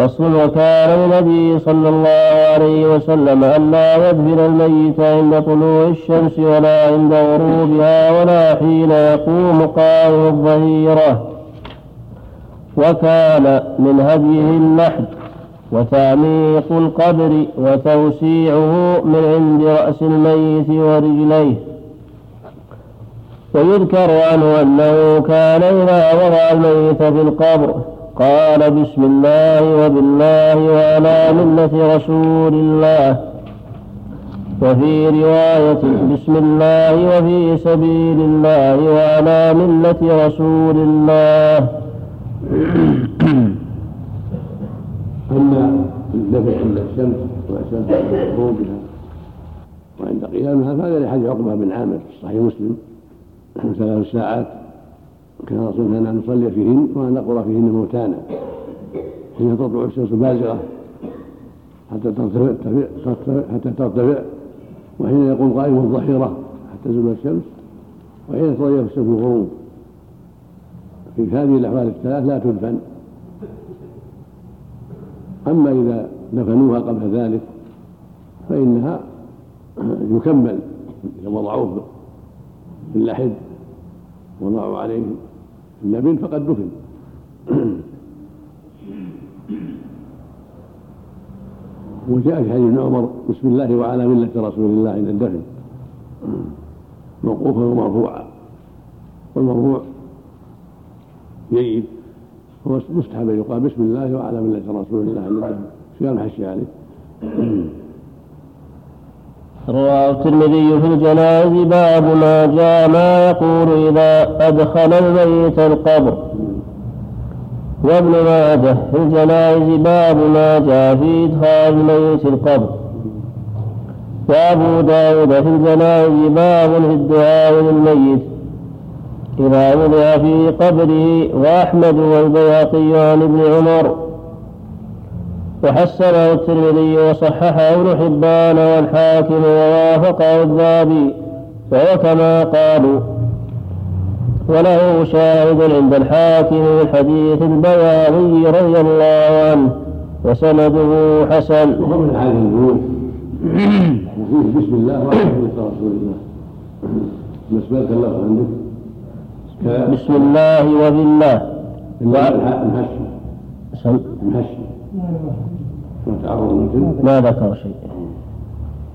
فصل. وكان النبي صلى الله عليه وسلم أن لا يدفن الميت عند طلوع الشمس ولا عند غروبها ولا حين يقوم قائم الظهيرة. وكان من هديه اللحد وتعميق القبر وتوسيعه من عند رأس الميت ورجليه. ويذكر عنه أنه كان إذا وضع الميت في القبر قال بسم الله وبالله وعلى ملة رسول الله. وفي رواية بسم الله وفي سبيل الله وعلى ملة رسول الله. أما الذبح عند الشمس وعند غروبها وعند قيامها فهذا لحديث عقبة بن عامر صحيح مسلم 3 ساعات كان رسولنا أن نصلي فيهن وأن نقرأ فيهن موتانا حين تطلع الشمس بازغة حتى ترتفع وحين يقوم قائم الظهيرة حتى تزول الشمس وحين تطلع الشمس الغروب. في هذه الأحوال الثلاث لا تدفن. أما إذا دفنوها قبل ذلك فإنها يكمل إذا وضعوه في اللحد وضعوا عليه اللبن فقد دفن. وجاء في حديث ابن عمر بسم الله وعلى ملة رسول الله عند الدفن موقوفا ومرفوعا، والمرفوع جيد هو مستحب يقال بسم الله وعلى ملة رسول الله عند الدفن شيئا حشي عليه. رواه الترمذي في الجنائز باب ما جاء ما يقول إذا أدخل الميت القبر. وابن ماجه في الجنائز باب ما جاء في إدخال الميت القبر. وأبو داود في الجنائز باب في الدعاء للميت إذا وضع في قبره. وأحمد والبيهقي عن ابن عمر وحسنه الترمذي وصححه ابن حبان والحاكم ووافقه الذهبي فهو كما قالوا. وله شاهد عند الحاكم من حديث البياضي رضي الله عنه وسنده حسن. ومن هذه البيوت وفيه بسم الله وعلى رسول الله بسملك الله عندك بسم الله وفي الله المهشم ما ذكر شيء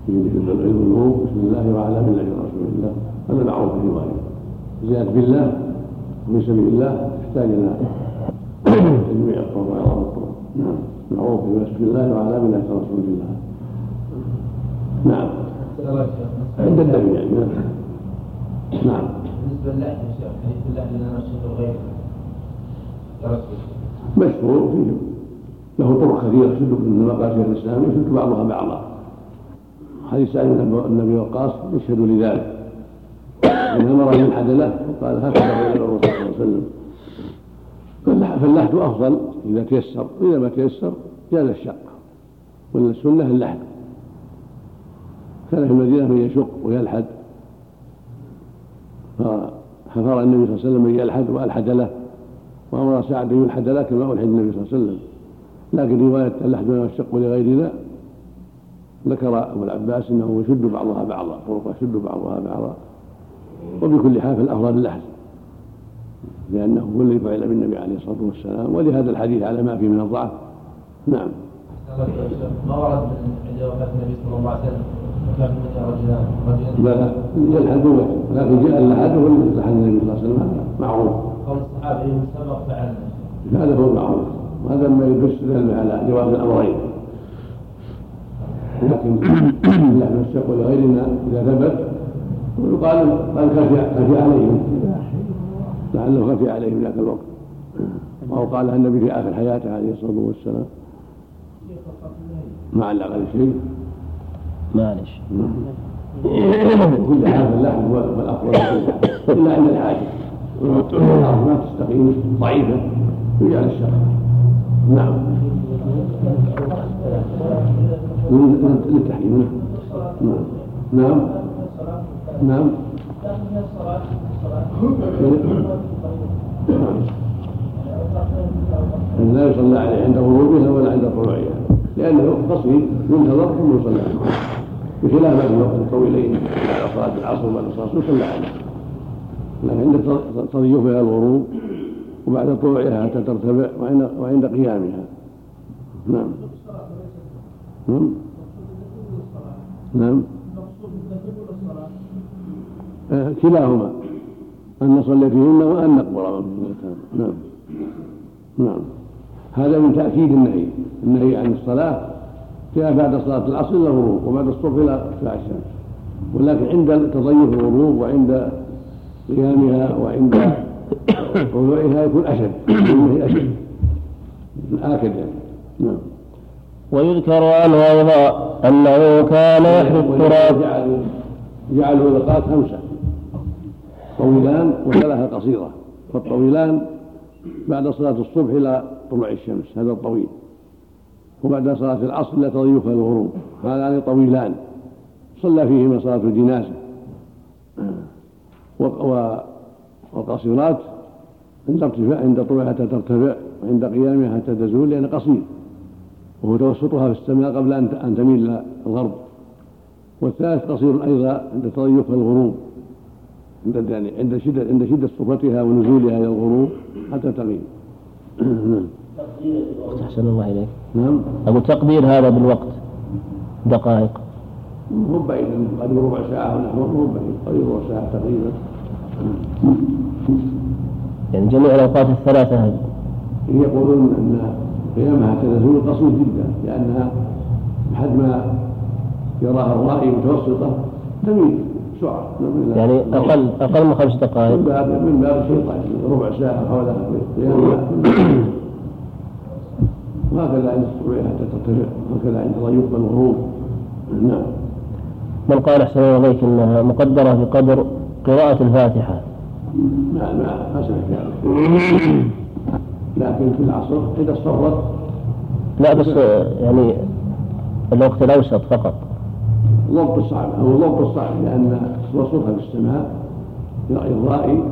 يذكر العيد والنور بسم الله وعلى ملة رسول الله هذا معروف في الرواية. زيادة بالله وفي سبيل الله يحتاج إلى تجميع القرآن والقرآن. نعم معروف بسم الله وعلى ملة رسول الله. نعم عند النبي يعني. نعم بالنسبة لله الشيخ حديث الله لنا نشهد غيره مشهور فيه له طرق كثيرة تشد من المقاصد الإسلامية يشد بعضها بعضا. حديث سعيد بن أبي وقاص يشهد لذلك إنما رأى من حدله وقال هكذا قال الرسول صلى الله عليه وسلم. فاللحد أفضل إذا تيسر، إذا ما تيسر جاز الشق. وإن السنة اللحد كان في المدينة من يشق ويلحد فحفر النبي صلى الله عليه وسلم من يلحد وألحد له وأمر سعد أن يلحد له كما ألحد النبي صلى الله عليه وسلم. لكن رواية اللحد والشق لغيرنا ذكر أبو العباس أنه يشد بعضها بعضا طرق يشد بعضها بعضا. وبكل حال الأفضل اللحد لأنه هو الذي فعل بالنبي عليه الصلاة والسلام ولهذا الحديث على ما فيه من الضعف. نعم ما ورد من وفاة النبي صلى الله عليه وسلم كان رجلان يلحدون لكن جاء اللحد ولحد النبي صلى الله عليه وسلم معروف قول الصحابة سبق فعلنا هذا هو معروف وهذا ما يدل على جواز الأمرين. لكن نحن نشتق لغيرنا إذا ثبت ويقال خفي عليهم لعله خفي عليهم ذاك الوقت أو قال النبي في آخر حياته عليه الصلاة والسلام ما علق شيء معلش كل هذا اللحم والأفضل إلا عند الحاجة ما تستقيم ضعيفة يجعل الشر. نعم للتحليل. نعم نعم لا يصلى عليه عند غروبها ولا عند لأن الوقت قصير ينتظر ثم يصلى عليه بخلاف هذا الوقت الطويل بعد صلاة العصر وبعد الصلاة يصلى عليه، لكن عند تضيفها الغروب وبعد طلوعها حتى ترتفع وعند قيامها. نعم نعم كلاهما أن نصلي فيهن وأن نقبر. نعم نعم هذا من تأكيد النهي. النهي عن الصلاة جاء بعد صلاة العصر إلى الغروب وبعد الصبح إلى ارتفاع الشمس، ولكن عند تضيف الغروب وعند قيامها وعند طلوعها يكون أشد، النهي أشد آكد يعني. نعم ويذكر عنه أيضا أنه كان يحفظ التراب، جعلوا لقات خمسة طويلان وثلاثة قصيرة، فالطويلان بعد صلاة الصبح إلى طلوع الشمس هذا الطويل، وبعد صلاة العصر لا تضيفها الغروب هذان طويلان صلى فيهما صلاة الجنازة، والقصيرات عند طلوعها ترتفع وعند قيامها حتى تزول لأن قصير وهو توسطها في السماء قبل أن تميل إلى الغرب، والثالث قصير أيضا عند تضيفها الغروب عند شدة صفتها ونزولها إلى الغروب حتى تغيب. أحسن الله إليك. نعم أقول تقدير هذا بالوقت دقائق مو بعيد، قد ربع ساعة ونحو مو بعيد، قريب ربع ساعة تقريبا يعني جميع الأوقات الثلاثة هذه. يقولون أن قيامها تنزول قصير جدا لأنها بحد ما يراها الرائي متوسطة تميل سرعة يعني أقل من 5 دقائق من باب الشيطان ربع ساعة حولها وهكذا عند الصبح حتى ترتفع وهكذا عند ضيوف الغروب. نعم من قال أحسن إليك أنها مقدرة بقدر قراءة الفاتحة؟ نعم ما أسمع فيها، لكن في العصر إذا صرت لا بس يعني الوقت الأوسط فقط ضبط الصعب لأن وصولها بالسماء الرائي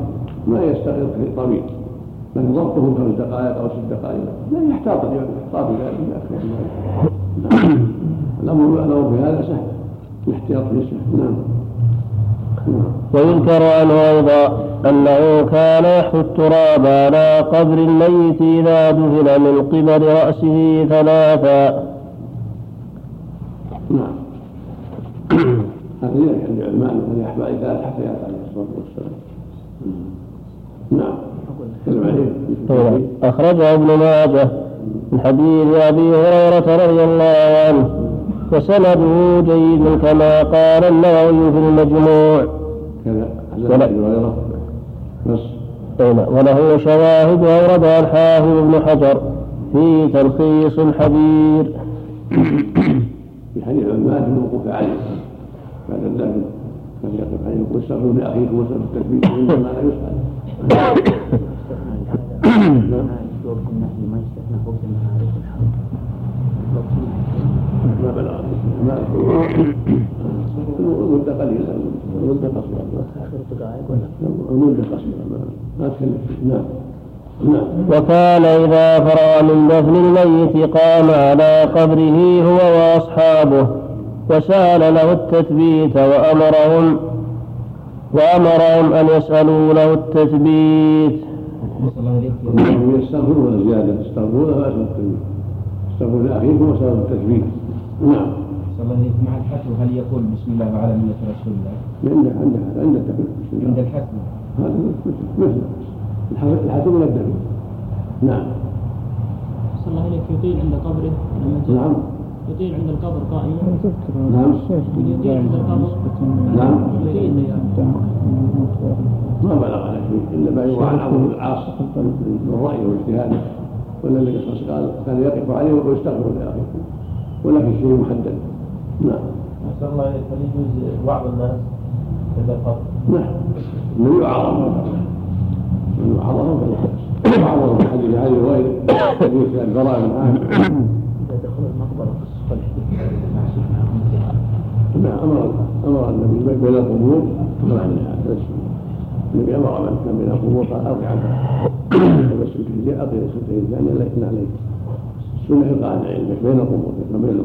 ما يستغرق طويل، لكن ضبطه 5 دقائق أو 6 دقائق لا يحتاط ذلك. الأمر في هذا سهل، الاحتياط فيه سهل. نعم ويذكر عنه أيضا أنه كان يحفو التراب على قبر الميت إذا دفن من قبل رأسه 3. نعم هذه عند العلماء من أحباء ذات حفيات عليه الصلاة والسلام. نعم أخرجه ابن ماجه من حديث أبي هريرة رضي الله عنه وسنده جيد كما قال النووي في المجموع وله شواهد أوردها الحافظ ابن حجر في تلخيص الحبير في حديث عماد الموقوف عليه بعد الدفن كان يقف عليه يقول استغفروا لأخيكم واستغفروا التكبير وإنما لا يسأل. المدة قليلة المدة قصيرة ما أتكلم. نعم وكان إذا فرغ من دفن الميت قام على قبره هو وأصحابه وسأل له التثبيت وأمرهم أن يسألوا له التثبيت. يستغفرون زيادة يستغفرون لأخيكم وسألوا التثبيت. نعم مع الحسب هل يقول بسم الله وعلى ملة رسول الله؟ عند الحسب مثل الحسب ولا الدم. نعم صلى الله عليه يطيل عند قبره. نعم يطيل عند القبر قائما. نعم يطيل عند القبر. نعم ما بلغ على شيء إلا ما يروى عن عمرو بن العاص من رأيه واجتهاده ولا اللي قال كان يقف عليه ويستغفر لأخيكم ولا في شيء محدد. نعم صلى الله عليه يجوز بعض الناس إذا قبر. نعم من يعظم عظم عظم حديث علي وائل حديث البراء بن عامر إذا دخل المقبرة في الصفحة أمر النبي بين القبور النبي أمر من كان بين القبور قال أرجع أبسط الجاء أقل سنتين ثانية لكن عليك السنه يقع عن علمك بين القبور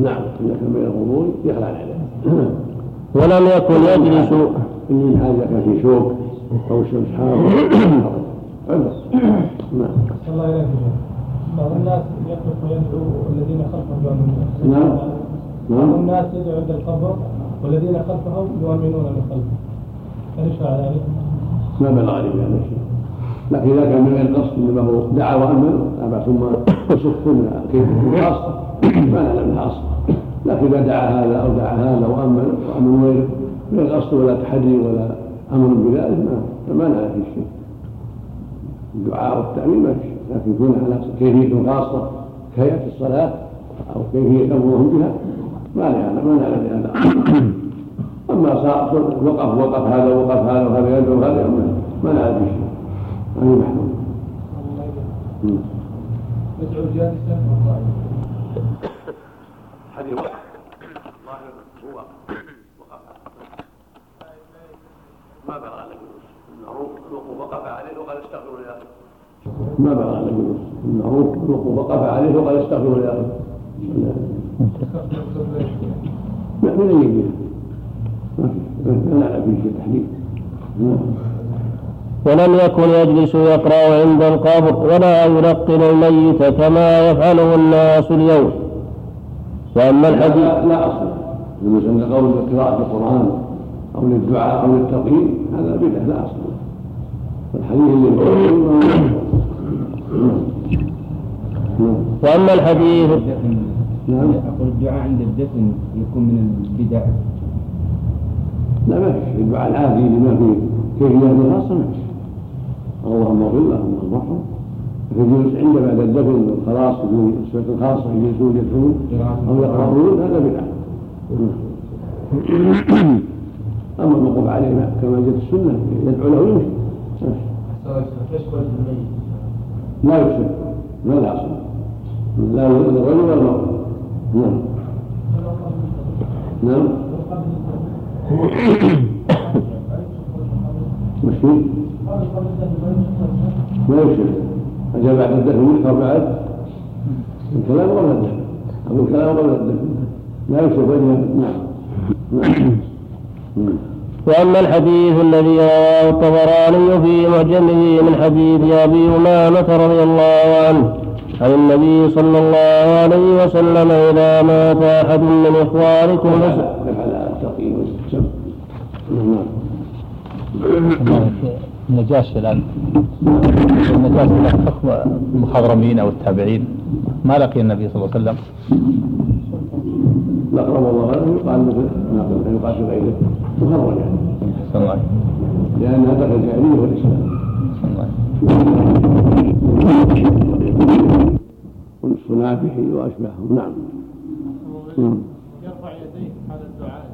نعم يحكم بين القبور يخلع العلم. ولم يكن يجلس ان الحاجه كان في شوك او شمس حار عذر. نعم الله يرحمه بعض الناس يقف يدعو الذين خلفهم يؤمنون. نعم بعض الناس يدعو عند القبر والذين خلفهم يؤمنون من خلفه هل يشرع ذلك؟ ما بلغني بهذا الشيء لكن اذا كان من غير قصد انما هو دعا وامن ثم يصف من كيف القصد ما لا من الاصل لكن اذا دعا هذا او دعا هذا وامن غيره من القصد ولا تحدي ولا امر بذلك ما لا في شيء. الدعاء والتامين ما في شيء لكن يكون على كيفيه خاصه كهيئه الصلاه او كيفيه امرهم بها ما لها ما نعلم بهذا. اما صار وقف هذا وقف هذا وهذا يدعو هذا ما نعلم به شيء. أنا محمود ادعو جالسا والله حديث واحد ظاهر هو ما بلغ على الجلوس المعروف وقف عليه وقال استغفر لله ما بلغ على الجلوس المعروف وقف عليه وقال استغفر لله لا من أي جهة ما لا في شيء تحديد. ولم يكن يجلس يقرأ عند القبر ولا يلقن الميت كما يفعله الناس اليوم. وأما الحديث لا أصل يجلس عند القبر لقراءة القرآن أو للدعاء أو للتقييم هذا بدعة لا أصل. وأما الحديث أقول الدعاء عند الدفن يكون من البدع لا ما في الدعاء العادي لما فيه كيف يهدي حسنا اللهم اغفر له اللهم ارحمه فيجلس عنده بعد الدفن خلاص بدون اسوه الخاصه يجلسون يدعون او يقرؤون هذا بدعه. اما الوقوف عليه كما جاءت السنه يدعو له ويمشي. لا يشرك ما لا اصل لا للغني ولا المغني. نعم نعم مشكلة ما يشرك أجل بعد الدفن يشرب بعد الكلام قبل الدفن أو الكلام قبل الدفن لا يشرب أجل. نعم. وأما الحديث الذي رواه الطبراني في معجمه من حديث أبي أمامة رضي الله عنه عن النبي صلى الله عليه وسلم إذا مات أحد من إخوانكم النجاشي الآن حكم المخضرمين أو التابعين ما لقي النبي صلى الله عليه وسلم لقرب الله غيره يقال بغيره مخضرم يعني حسن الله لأن هذا الجاهلية والإسلام والصناع به وأشباهه. نعم يرفع يديه على الدعاء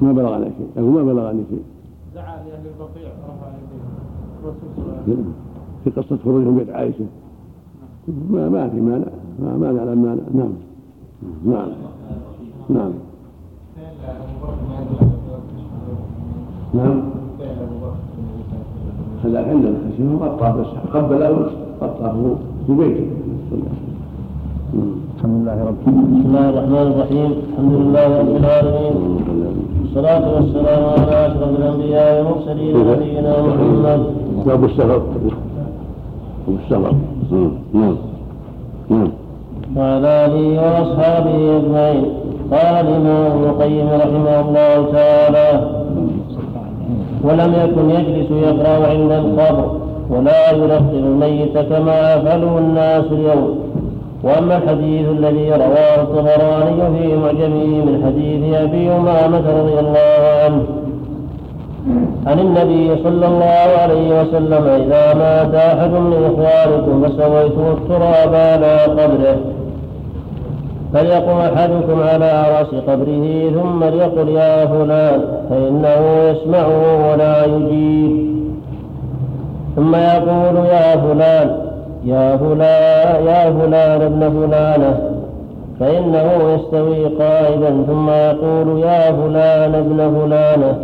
ما بلغ على شيء أو ما بلغ على شيء دعا لأهل البقيع رفع يديه في قصة خروجهم بيت عائشة ما في مانع ما نعلم مانع. نعم نعم نعم نعم هذا عندنا شيء غطى بس قبل أو غطاه في بيته. بسم الله الرحمن الرحيم الحمد لله رب العالمين والصلاة والسلام على أشرف الأنبياء والمرسلين نبينا محمد. أبو السلام أبو السلام وعلى آله وأصحابه أجمعين. قال الإمام ابن القيم رحمه الله تعالى ولم يكن يجلس يقرأ عند القبر ولا يلقن الميت كما يفعله الناس اليوم. وأما الحديث الذي رواه الطبراني في معجمه من حديث أبي أمامة رضي الله عنه عن النبي صلى الله عليه وسلم إذا مات أحد من إخوانكم فسويتم التراب على قبره فليقم أحدكم على رأس قبره ثم ليقل يا فلان فإنه يسمعه ولا يجيب ثم يقول يا فلان يا فلان ابن فلانة فإنه يستوي قائدا ثم يقول يا فلان ابن فلانة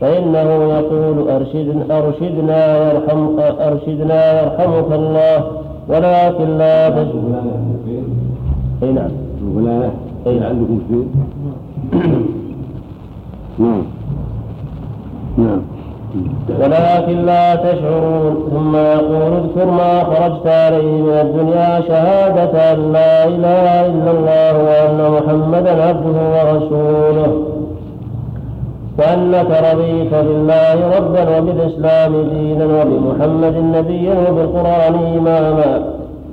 فإنه يقول أرشدنا يرحمك الله ولكن لا تشركون. اي نعم ولا اي عندكم شيء. نعم نعم ولكن لا تشعرون. ثم يقول اذكر ما خرجت عليه من الدنيا شهادة أن لا إله إلا الله وأن محمدا عبده ورسوله وأنك رضيت بالله ربا وبالإسلام دينا وبمحمد نبيا وبالقرآن إماما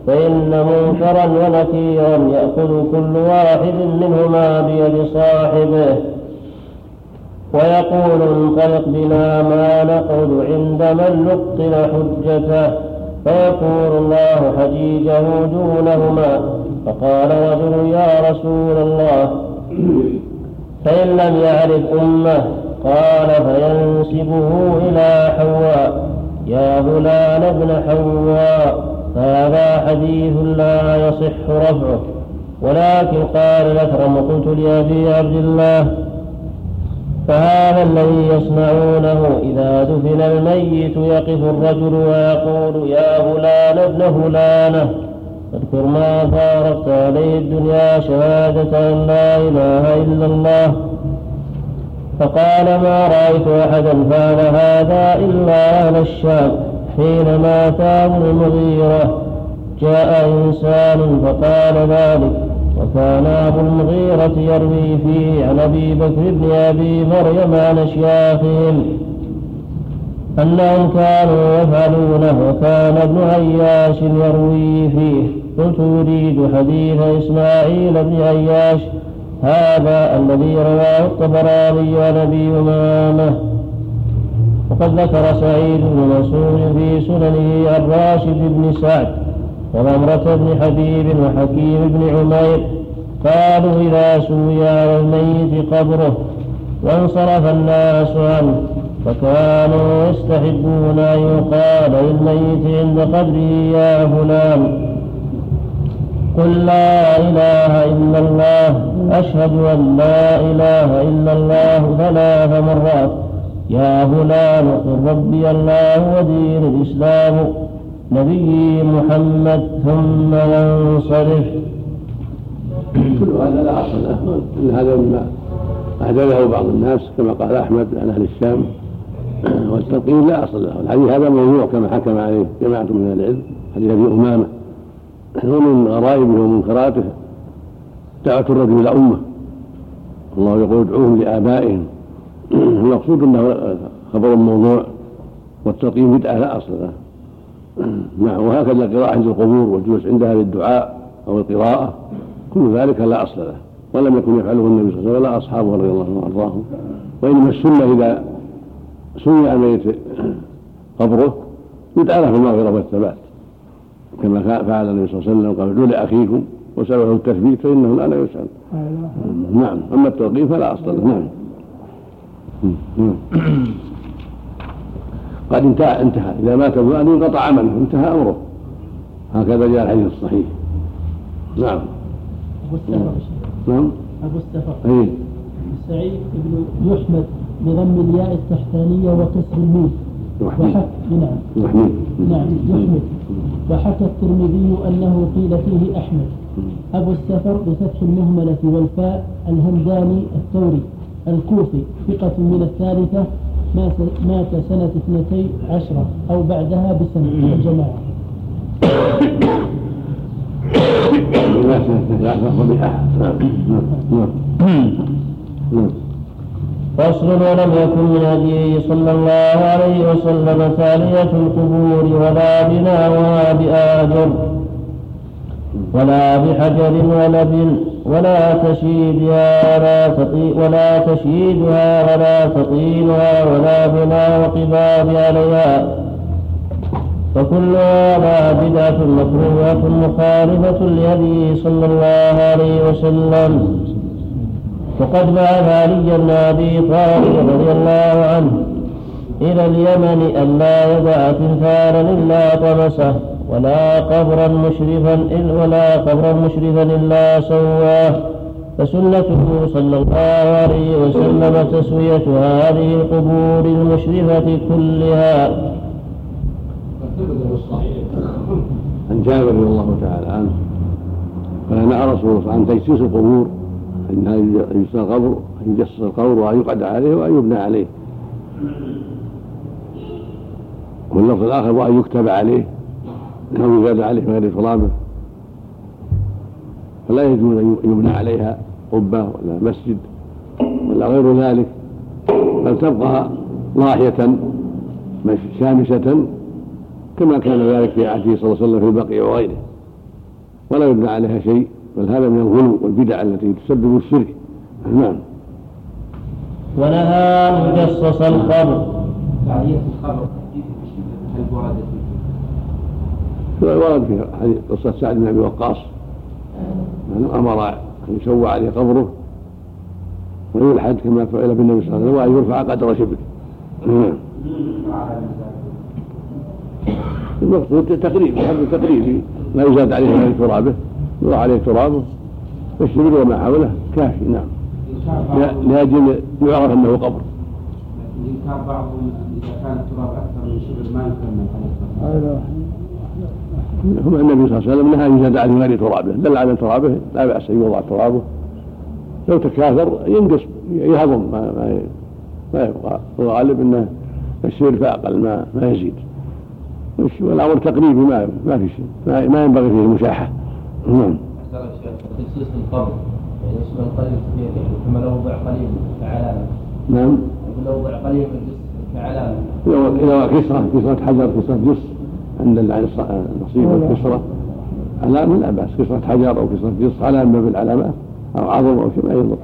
فإن منكرا ونكيرا يأخذ كل واحد منهما بيد صاحبه ويقول انطلق بنا ما نقول عندما نبطل حجته فيقول الله حجيجه دونهما. فقال رجل يا رسول الله فإن لم يعرف أمه؟ قال فينسبه إلى حواء يا غلام ابن حواء هذا حديث لا يصح رفعه. ولكن قال الأكرم قلت لأبي عبد الله فهذا الذي يصنعونه إذا دفن الميت يقف الرجل ويقول يا فلان ابن فلانة اذكر ما فارقت عليه الدنيا شهادة أن لا إله إلا الله. فقال ما رأيت أحدا فعل هذا إلا أهل الشام حينما تاب المغيرة جاء إنسان فقال ذلك وكان أبو المغيرة يروي فيه عن أبي بكر بن أبي مريم عن أشياخهم أنهم كانوا يفعلونه وكان ابن عياش يروي فيه. قلت أريد حديث إسماعيل بن عياش هذا الذي رواه الطبراني عن أبي أمامة وقد ذكر سعيد بن منصور في سننه عن راشد بن سعد وممرة بن حبيب وحكيم بن عمير قالوا إذا سوي على الميت قبره وانصرف الناس عنه فكانوا يستحبون أن يقال للميت عند قبره يا فلان قل لا إله إلا الله أشهد أن لا إله إلا الله 3 مرات يا فلان قل ربي الله ودين الإسلام نبي محمد ثم ينصرف. كل هذا لا أصل له إن هذا مما أهدله بعض الناس كما قال أحمد عن أهل الشام والتنقيب لا أصل له. الحديث هذا موضوع كما حكم عليه جماعة من العلم حديث أبي أمامة ومن غرائبه ومنكراته دعوة الرجل إلى أمه الله يقول ادعوهم لآبائهم. المقصود أنه خبر الموضوع والتنقيب بدعة لا أصل له. نعم وهكذا القراءة عند القبور والجلوس عندها للدعاء أو القراءة كل ذلك لا أصل له ولم يكن يفعله النبي صلى الله عليه وسلم ولا أصحابه رضي الله عنهم وأرضاهم. وإنما السنة إذا سمع ميت قبره يدعى له المغفرة والثبات كما فعل النبي صلى الله عليه وسلم قال ادعوا لأخيكم واسألوا له التثبيت فإنه الآن يسأل. نعم أما الترقيم فلا أصل له. نعم قد انتهى إذا مات فلان انقطع عمله انتهى أمره هكذا جاء الحديث الصحيح. نعم أبو السفر سعيد بن يحمد بضم الياء التحتانية وكسر الميم يحمد وحكى الترمذي أنه قيل فيه أحمد. أبو السفر بفتح المهملة والفاء الهمداني الثوري الكوفي ثقة من الثالثة مات سنة 12 أو بعدها بسنة الجماعة. فصل ولم يكن من هديه صلى الله عليه وسلم ثانية القبور ولا بناؤها بآجر ولا بحجر ولبن ولا تشييدها ولا تطيلها ولا بناء قباب عليها فكلها بدعة مكروهة مخالفة لهديه صلى الله عليه وسلم. وقد بعث علي بن أبي طالب رضي الله عنه إلى اليمن ألا يدع تمثالا إلا طمسه ولا قبرا مشرفا إلا سواه. فسنته صلى الله عليه وسلم تسوية هذه القبور المشرفة كلها. جابر رضي الله تعالى عنه قال نهى رسول الله عن تجسيس القبور، أن يجسس القبر وأن يقعد عليه وأن يبنى عليه. واللفظ الآخر وأن يكتب عليه أو يزاد عليه من غير طلابه، فلا يجوز أن يبنى عليها قبة ولا مسجد ولا غير ذلك، بل تبقى ضاحية شامسة كما كان ذلك في عهده صلى الله عليه وسلم في البقيع وغيره، ولا يبنى عليها شيء، بل هذا من الغلو والبدع التي تسبب الشرك. نعم. ونهى مجصص القبر تعريف القبر ورد في قصة سعد بن أبي وقاص أنه أمر أن يسوى عليه قبره ويلحد كما فعل بالنبي صلى الله عليه وسلم وأن يرفع قدر شبره. المقصود تقريبي، حد تقريبي لا يزاد عليه من ترابه، يضع عليه ترابه والشبر وما حوله كافي. نعم، لأجل يعرف أنه قبر. لكن كان بعضهم إذا كان التراب أكثر من شبر ما يكمل عليه القبر. هم النبي صلى الله عليه وسلم نهى أن يزاد عليه غير ترابه، دل على ترابه لا بأس أن يوضع ترابه، لو تكاثر ينقص يهضم ما يبقى، والغالب أن الشبر فأقل ما يزيد، والأمر تقريبي ما في شيء ما ينبغي فيه المشاحة. نعم. أسأل الشيخ تخصيص القبر يعني يشبه القليل كما لو وضع قليل كعلامة. نعم، لو وضع قليل كعلامة إذا كسرة حجر، كسرة جس عند نصيب الكسرة علامة لا بأس، كسرة حجر أو كسرة جس علامة من باب العلامات أو عظم أو شيء أيضا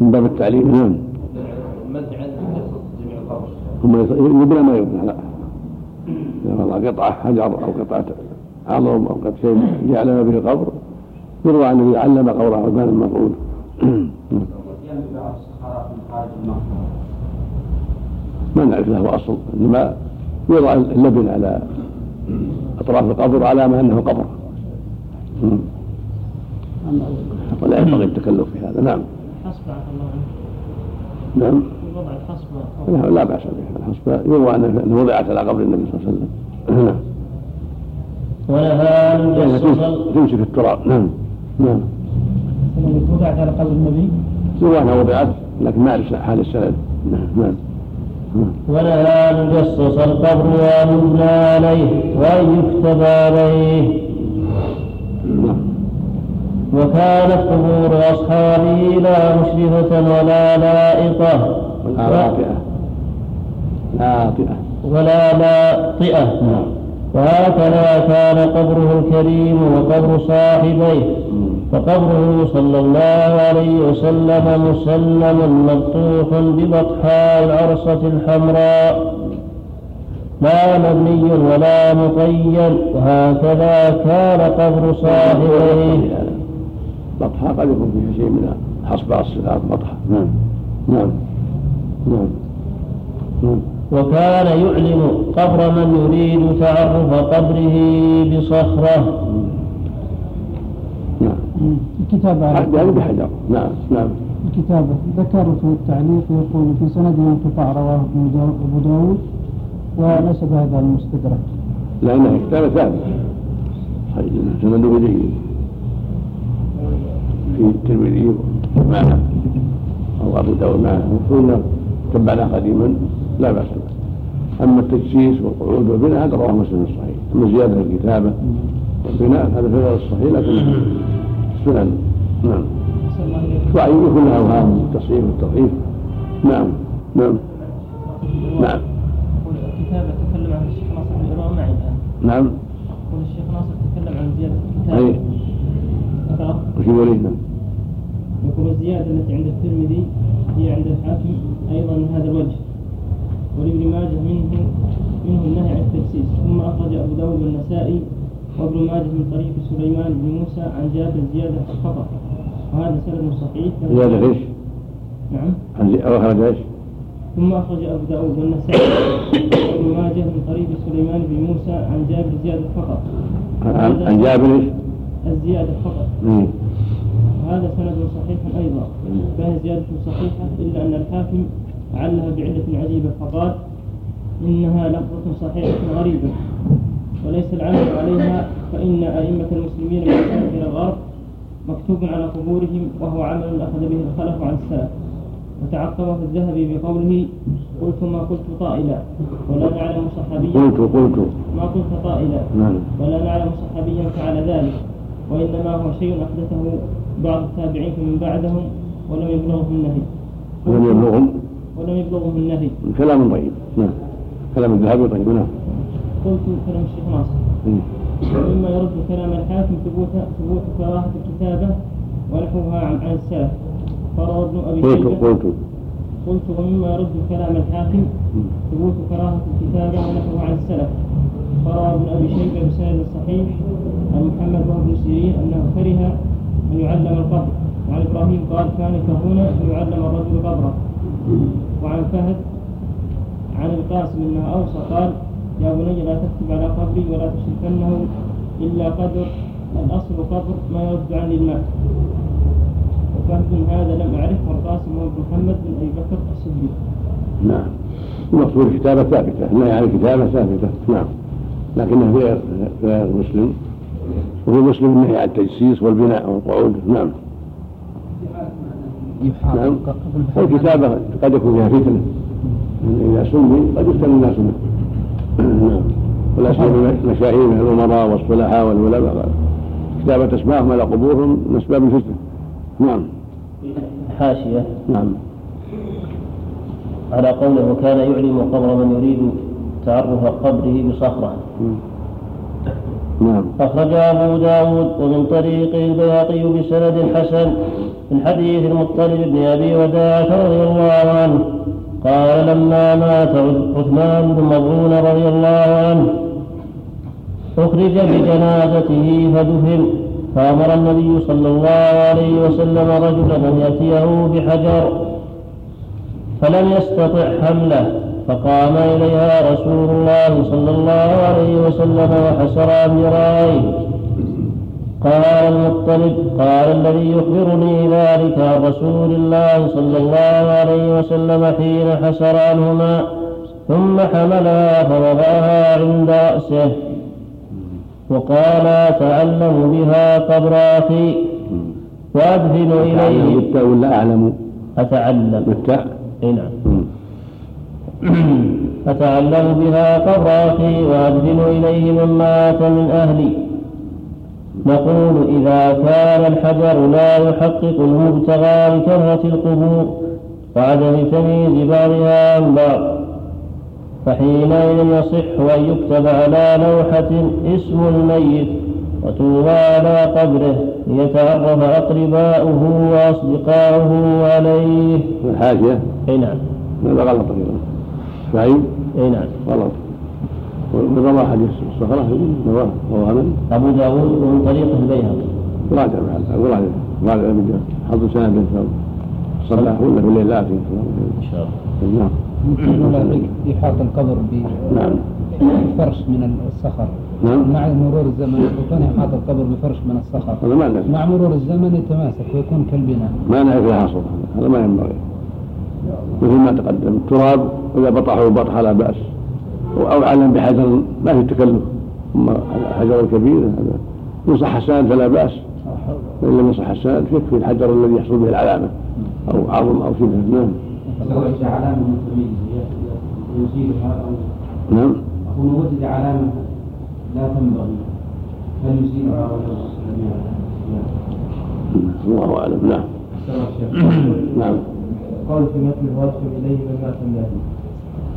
من باب التعليم. نعم، المزع عندنا جميع القبر هم يبنى ما يبنى، لا والله قطعة حجر أو قطعة عظم أو قطعة شيء يعلم به القبر يروى عنه يعلم قوله عثمان المفعول. ما نعرف له أصل، إنما يضع اللبن على أطراف القبر علامة أنه قبر، ولا ينبغي التكلف في هذا. نعم. الحصبة نعم وضع الحصبة لا بأس به، الحصبة يروى أنه وضعت على قبر النبي صلى الله عليه وسلم. ونهى مجصص تمشي في التراب. نعم نعم وضعت على قبر النبي سواء وضعت لكن ما أعرف حال السند. نعم. ونهى مجصص القبر وأن يبنى عليه وأن يكتب عليه. وكانت قبور أصحابه لا مشرفة ولا لائقة ولا لاطئة. وهكذا كان قبره الكريم وقبر صاحبيه، فقبره صلى الله عليه وسلم مسلما ملطوف ببطحاء العرصة الحمراء، لا مبني ولا مطين. وهكذا كان قبر صاحبيه. بطحاء قد يكون فيها شيء من حصبة الصلاه بطحاء. نعم. وكان يعلن قبر من يريد تعرف قبره بصخرة. نعم. الكتابة يعني بحجر. نعم. الكتابة ذكرت التعليق يقول في سند انقطاع رواه أبو داود ونسب هذا المستدرك لأنها كتابة ثابتة سنده جيد في الترمذي معه أو أبو داود معه، وكنا تبعنا قديما لا بأس به. أما التجسيس والقعود والبناء هذا رواه مسلم الصحيح، أما زيادة الكتابة والبناء هذا في غير الصحيح لكن السنن. نعم. وعيوبه كلها وهذا التصحيح والتضعيف. نعم. الكتابة تكلم عن الشيخ ناصر بن الإمام معي الآن. نعم. يقول الشيخ ناصر تكلم عن زيادة الكتابة. أي. وش يقول هنا؟ يقول الزيادة التي عند الترمذي هي عند الحاكم أيضا من هذا الوجه. وابن ماجه منه النهي عن التجسيس، ثم أخرج أبو داود والنسائي وابن ماجه من طريق سليمان بن موسى عن جابر زيادة الخطأ، وهذا سند صحيح. زيادة إيش؟ نعم. أخرج إيش؟ ثم أخرج أبو داود والنسائي وابن ماجه من طريق سليمان بن موسى عن جابر زيادة الخطأ. عن جابر إيش؟ الزيادة الخطأ. وهذا سند صحيح أيضا، فهي زيادة صحيحة إلا أن الحاكم علّها بعدة عجيبة فقال إنها لفظة صحيحة غريبة وليس العمل عليها، فإن أئمة المسلمين من الشرق إلى الغرب مكتوب على قبورهم، وهو عمل أخذ به الخلف عن السلف، وتعقبه الذهبي بقوله قلت ما قلت طائلا ولا نعلم صحابيا ولا نعلم صحابيا فعل ذلك، وإنما هو شيء أحدثه بعض التابعين من بعدهم ولم يبلغهم النهي. كلام طيب، نعم، كلام الذهبي طيب، نعم. قلت كلام الشيخ ناصر، وإما يرد كلام الحاكم ثبوت كراهة الكتابة ونحوها عن السلف، فرأى ابن أبي شيبة قلت ومما يرد كلام الحاكم ثبوت كراهة الكتابة ونحوها عن السلف، فرأى ابن أبي شيبة بسند الصحيح عن محمد بن سيرين أنه كره أن يعلم القبر، وعن إبراهيم قال كان يكرهون أن يعلم الرجل قبره، وعن فهد عن القاسم أنه أوصى قال يا بني لا تكتب على قبري ولا تشركنه إلا قدر، الأصل قبر ما يرد عن الماء، وفهد هذا لم أعرفه القاسم محمد بن أبي بكر الصديق. نعم، المقصود كتابة ثابتة، لا يعني كتابة ثابتة، نعم، لكنه غير مسلم، وهو مسلم النهي عن التجسيس والبناء والقعود، نعم. نعم، والكتابة قد يكون فيها فتنة، إذا سمي قد يفتن الناس منه، نعم، ولا سيما مشاهير من الأمراء والصلحاء والولاء، كتابة أسماءهم على قبورهم من أسباب الفتنة، نعم. حاشية، نعم، على قوله كان يعلم قبر من يريد تعرف قبره بصخرة، نعم، أخرجها أبو داود ومن طريق البياقي بسند حسن من حديث المطلب بن أبي وداعة رضي الله عنه قال لما مات عثمان بن مظعون رضي الله عنه أخرج بجنازته فدفن، فأمر النبي صلى الله عليه وسلم رجلا أن يأتيه بحجر فلم يستطع حمله، فقام إليها رسول الله صلى الله عليه وسلم وحسرها بذراعيه. قال المطلب قال الذي يخبرني ذلك عن رسول الله صلى الله عليه وسلم حين حسر عنهما، ثم حملها فوضعها عند رأسه وقال تعلم بها قبر أخي وأدفن إليه. أتعلم بها قبر أخي وأدفن إليه من مات من أهلي. نقول إذا كان الحجر لا يحقق المبتغى لكثرة القبور وعدم تمييز بعضها عن بعض، فحينئذ يصح أن يكتب على لوحة اسم الميت وتوضع على قبره ليتعرف أقرباؤه وأصدقاؤه عليه. الحاشية، نعم، هذا غلط أيضا، صحيح، نعم، غلط. وروى حديث الصخرة أبو داود ومن طريق البيهقي راجع حظ سنة بن ثور صلاح ولا بالليلات إن شاء الله. نعم، يحاط القبر بفرش من الصخر، نعم، مع مرور الزمن وكان يحاط القبر بفرش من الصخر، مع مرور الزمن يتماسك ويكون كالبناء، ما نعرف فيها حصر، هذا ما ينبغي، مثل ما تقدم تراب ولا بطحه بطحه لا بأس، أو علم بحجر ما في تكلف، حجر كبير هذا يصح حسان فلا بأس، وإن لم يصح حسان يكفي الحجر الذي يحصل به العلامة أو عظم أو شبه، نعم، وجد علامة يزيلها أو نعم أكون وجد علامة لا تنبغي هل يزيلها أو لا، الله أعلم، نعم، نعم. قال في مثل واصل إليه مما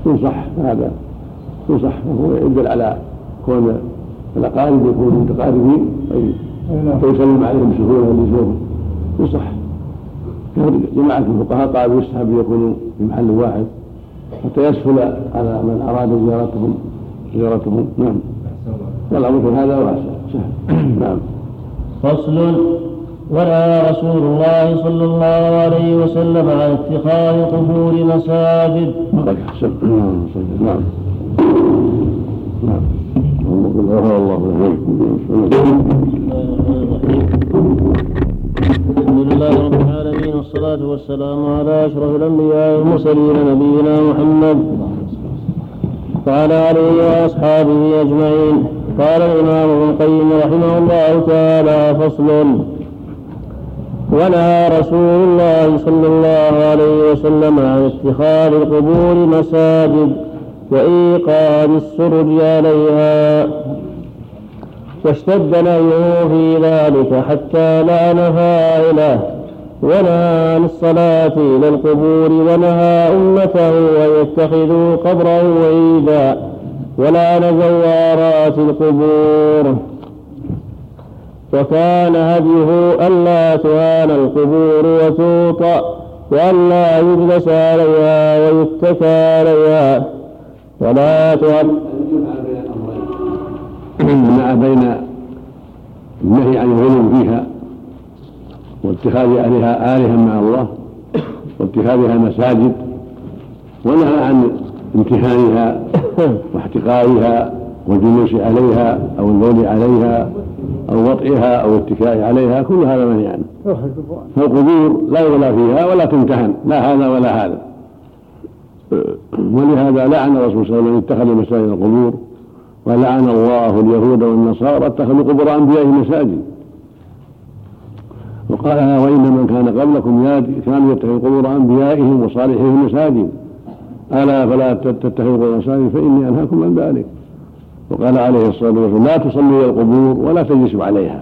تنبغي يصح هذا، صح، هو يدل على كون الأقارب يكونوا متقاربين فيسلم عليهم بسهولة ولزوجهم، وصح جماعة الفقهاء قالوا يستحب يكونوا في محل واحد حتى يسهل على من أراد زيارتهم، نعم، والأمر هذا واسع، نعم. فصل، ونهى رسول الله صلى الله عليه وسلم عن اتخاذ قبور مساجد. نعم، نعم، الحمد لله رب العالمين، والصلاة والسلام على أشرف الأنبياء والمرسلين نبينا محمد وعلى آله وأصحابه أجمعين. قال الإمام ابن القيم رحمه الله تعالى: فصل. ونهى رسول الله صلى الله عليه وسلم عن اتخاذ القبور مساجد وإيقاد السرج عليها، واشتد نهيه في ذلك حتى لعنه إله، ونهى عن الصلاة إلى القبور، ونهى أمته أن يتخذوا قبره عيدا، ولعن زوارات القبور. وكان هديه ألا تهان القبور وتوطأ، وألا يجلس عليها ويتكى عليها، ولا تعد مع بين النهي عن الغلو فيها واتخاذ عليها آلهة مع الله واتخاذها مساجد، ونهى عن امتهانها واحتقارها والجلوس عليها أو البول عليها أو وطئها أو الاتكاء عليها، كل هذا منهي عنه. فالقبور لا يغلى فيها ولا تمتهن، لا هذا ولا هذا. ولهذا لعن الرسول صلى الله عليه وسلم اتخذ مساجد القبور، ولعن الله اليهود والنصارى اتخذوا قبور أنبيائهم مساجد، وقال: وإن من كان قبلكم كانوا يتخذوا قبور أنبيائهم وصالحهم مساجد، ألا فلا تتخذوا قبور مساجد فإني أنهاكم عن ذلك. وقال عليه الصلاة والسلام: لا تصلوا إلى القبور ولا تجلسوا عليها.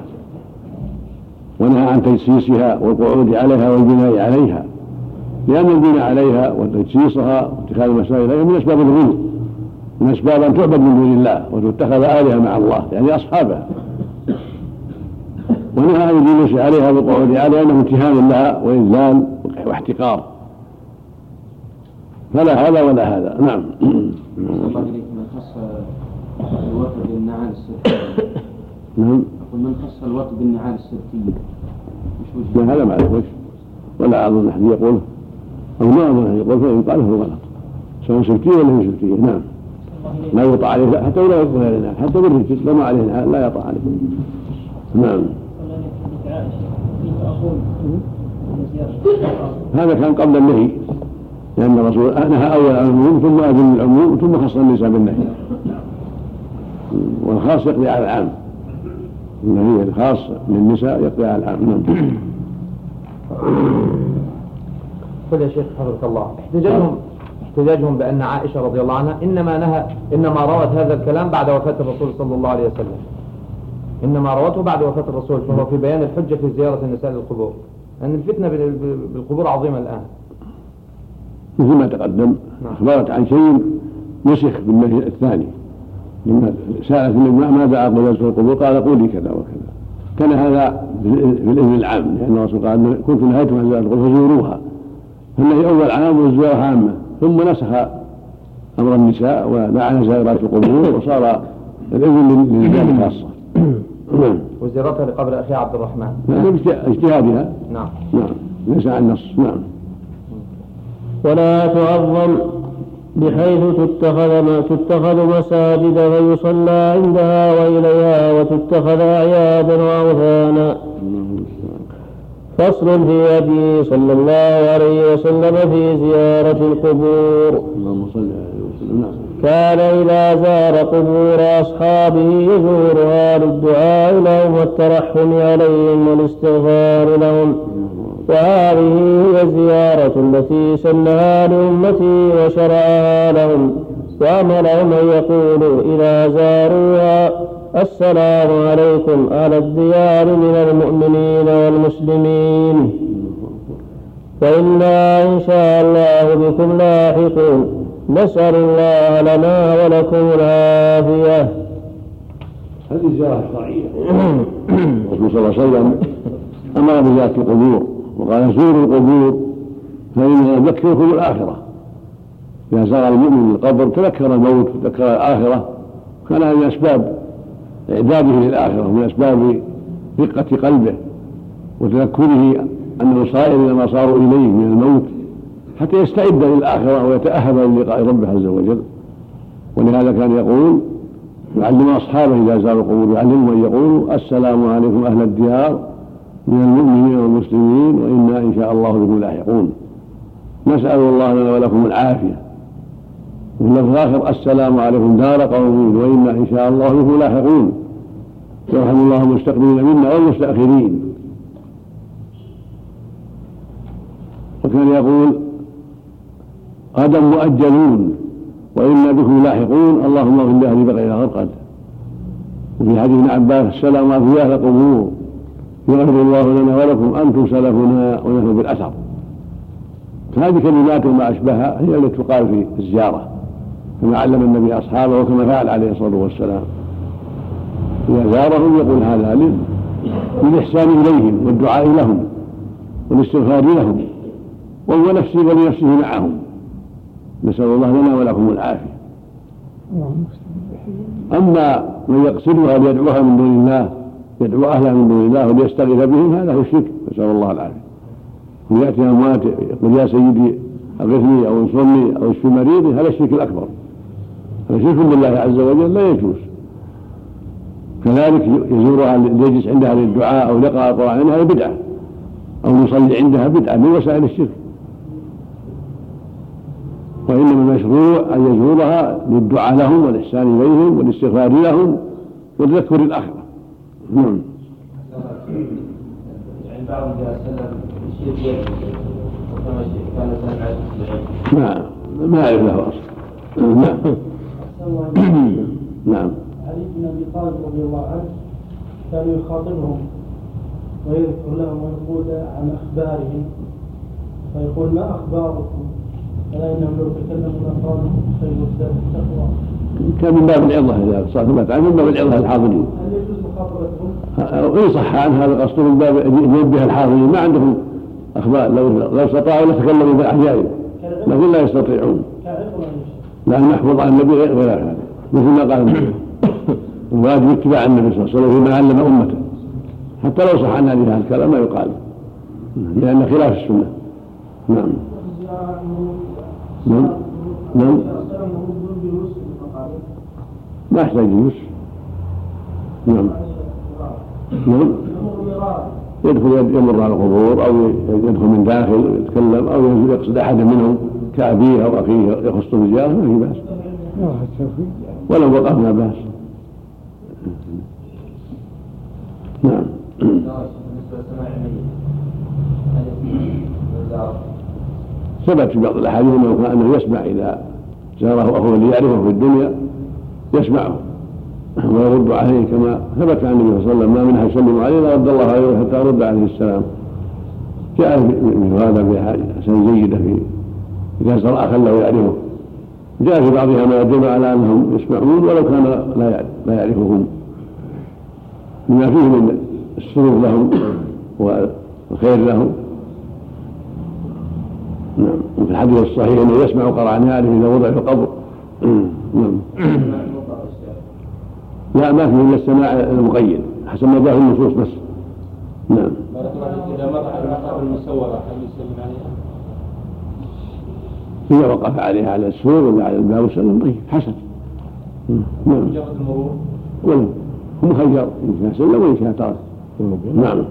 ونهى عن تجسيسها والقعود عليها والبناء عليها، لأن البناء عليها وتجسيسها واتخاذ المساجد من أسباب الغلو، من أسباب أن تعبد من دون الله وتتخذ آلهة مع الله، يعني أصحابها. ونهى عن الجلوس عليها والقعود عليها، أنه امتهان لها وإذلال واحتقار، فلا هذا ولا هذا. نعم. من خص الوقت بالنعال السبتية لا هذا ما عليه ولا أظن أحد يقوله أو ما أظن أحد يقوله، فإن قاله هو غلط، سواء سبتية ولا مش سبتية. نعم. لا يطع عليه حتى ولا يقول علينا، حتى بالرجل لما عليه النعال لا يطع عليه. نعم. هذا كان قبل النهي، لأن الرسول نهى أول عن العموم ثم أذن العموم ثم خص النساء بالنهي، والخاص يقضي على العام، النهي الخاص للنساء يقضي على العام. قل يا شيخ حفظك الله، احتجاجهم بأن عائشة رضي الله عنها إنما روت هذا الكلام بعد وفاة الرسول صلى الله عليه وسلم، إنما روته بعد وفاة الرسول، فهو في بيان الحجة في زيارة النساء للقبور، أن الفتنة بالقبور عظيمة الآن مثل ما تقدم. أخبرت عن شيء نسخ بالنهي الثاني، لما سألت النبي ماذا أقول في القبور قال: قولي كذا وكذا. كان هذا بالإذن العام، لأن الرسول قال: كنت نهيتم عن زيارة القبور فزوروها، فالنهي أول عام والزيارة عامة، ثم نسخ أمر النساء ولعن زائرات القبور، وصار الإذن للرجال خاصة وزيارتها لقبر أخي عبد الرحمن اجتهادها. نعم. ليس عن النص. نعم. ولا تعظم بحيث تتخذ مساجد ويصلى عندها وإليها وتتخذ أعيادا وأوثانا. فصل في أبي صلى الله عليه وسلم في زيارة القبور. كان إذا زار قبور أصحابه يزورها للدعاء لهم والترحم عليهم والاستغفار لهم، وهذه هي الزيارة التي سنها لأمتي وشرعها لهم، وأمرهم أن يقولوا إذا زاروها: السلام عليكم أهل الديار من المؤمنين والمسلمين، فإنا إن شاء الله بكم لاحقون، نسأل الله لنا ولكم العافية. هذه الزيارة الشرعية. الرسول صلى الله عليه وسلم أمر بزيارة القبور وقال: زوروا القبور فإنها تذكركم الآخرة. إذا زار المؤمن القبر تذكر الموت وتذكر الآخرة، كان هذا من أسباب إعداده للآخرة، ومن أسباب رقة قلبه وتذكره أنه صائر إلى ما صاروا إليه من الموت، حتى يستعد للآخرة ويتأهب للقاء ربه عز وجل. ولهذا كان يقول يعلم أصحابه إذا زاروا القبور، يعلمهم أن يقولوا: السلام عليكم أهل الديار من المؤمنين والمسلمين، وإنا إن شاء الله بكم لاحقون، نسأل الله لنا ولكم العافية. من الظاهر السلام عليكم دار قوم وإنا إن شاء الله لكم لاحقون يرحم الله المستقبلين منا والمستأخرين. وكان يقول غدا مؤجلون وإنا بكم لاحقون اللهم اغفر لأهل بقع إلى غرقد. وفي حديث ابن عباس السلام عليكم أهل القبور يغفر الله لنا ولكم أنتم سلفنا ونحن بالأثر. فهذه كلمات ما أشبهها هي التي تقال في الزيارة كما علم النبي أصحابه وكما فعل عليه الصلاة والسلام إذا زارهم يقول هذا للإحسان إليهم والدعاء لهم والاستغفار لهم وهو نفسي ولنفسه معهم. نسأل الله لنا ولكم العافية. أما من يقصدها ليدعوها من دون الله يدعو أهلها من دون الله وليستغيث بهم هذا هو الشرك نسأل الله العافية. ويأتي أموات يقول يا سيدي أغثني أو انصرني أو اشف مريضي هذا الشرك الأكبر هذا شرك بالله عز وجل لا يجوز. كذلك يزورها ليجلس عندها للدعاء أو لقاء القرآن هذا بدعة أو يصلي عندها بدعة من وسائل الشرك. وإنما المشروع أن يزورها للدعاء لهم والإحسان إليهم والاستغفار لهم والتذكر الآخرة. نعم. ما أعرف له أصلا. نعم. علي بن أبي طالب رضي الله عنه كان يخاطبهم ويذكر لهم ويقول عن أخبارهم فيقول ما أخباركم ألا إنهم لو تكلموا أخبارهم سيزداد التقوى. كان من باب العظة إذا صادمت عنه من باب العظة الحاضرين. هل يجوز مخاطبتهم؟ إن صح عن هذا القصد من باب ينبه الحاضرين ما عندهم أخبار لو استطاعوا لتكلموا بأحيائهم لكن لا يستطيعون لأن نحفظ عن النبي غير هذا مثل ما قال النبي الواجب اتباع النبي صلى الله عليه وسلم فيما علم أمته حتى لو صح عن هذا الكلام ما يقال لأن خلاف السنة. نعم. نعم. نعم. ما يحتاج يوسف. نعم. نعم. يدخل يمر على القبور أو يدخل من داخل يتكلم أو يقصد أحد منهم كأبيه أو أخيه يخص الرجال ما في بأس ولو وقفنا بأس. نعم. ثبت في بعض الأحاديث أنه يسمع إذا زاره أخوه ليعرفه في الدنيا يسمعه ويرد عليه كما ثبت عن النبي صلى الله عليه وسلم ما منها يسلم عليه لا رد الله عليه حتى رد عليه السلام. جاء من هذا بحسن زيدة في إذا زار أخا له يعرفه جاء في بعضها ما يدل على أنهم يسمعون ولو كان لا يعرفهم بما فيه من السرور لهم والخير لهم. نعم. وفي الحديث الصحيح أنه يسمع قرعان يعرف إذا وضع في القبر. نعم. لا ما فيه إلا السماع المقيد حسب ما ظاهر النصوص بس. نعم. إذا مر على المقابر المسورة هل يسلم عليها؟ إذا وقف عليها على السور ولا على الباب وسلم طيب حسن. نعم. مجرد المرور؟ ولا هم خيار إن كان سلم وإن كان ترك. نعم.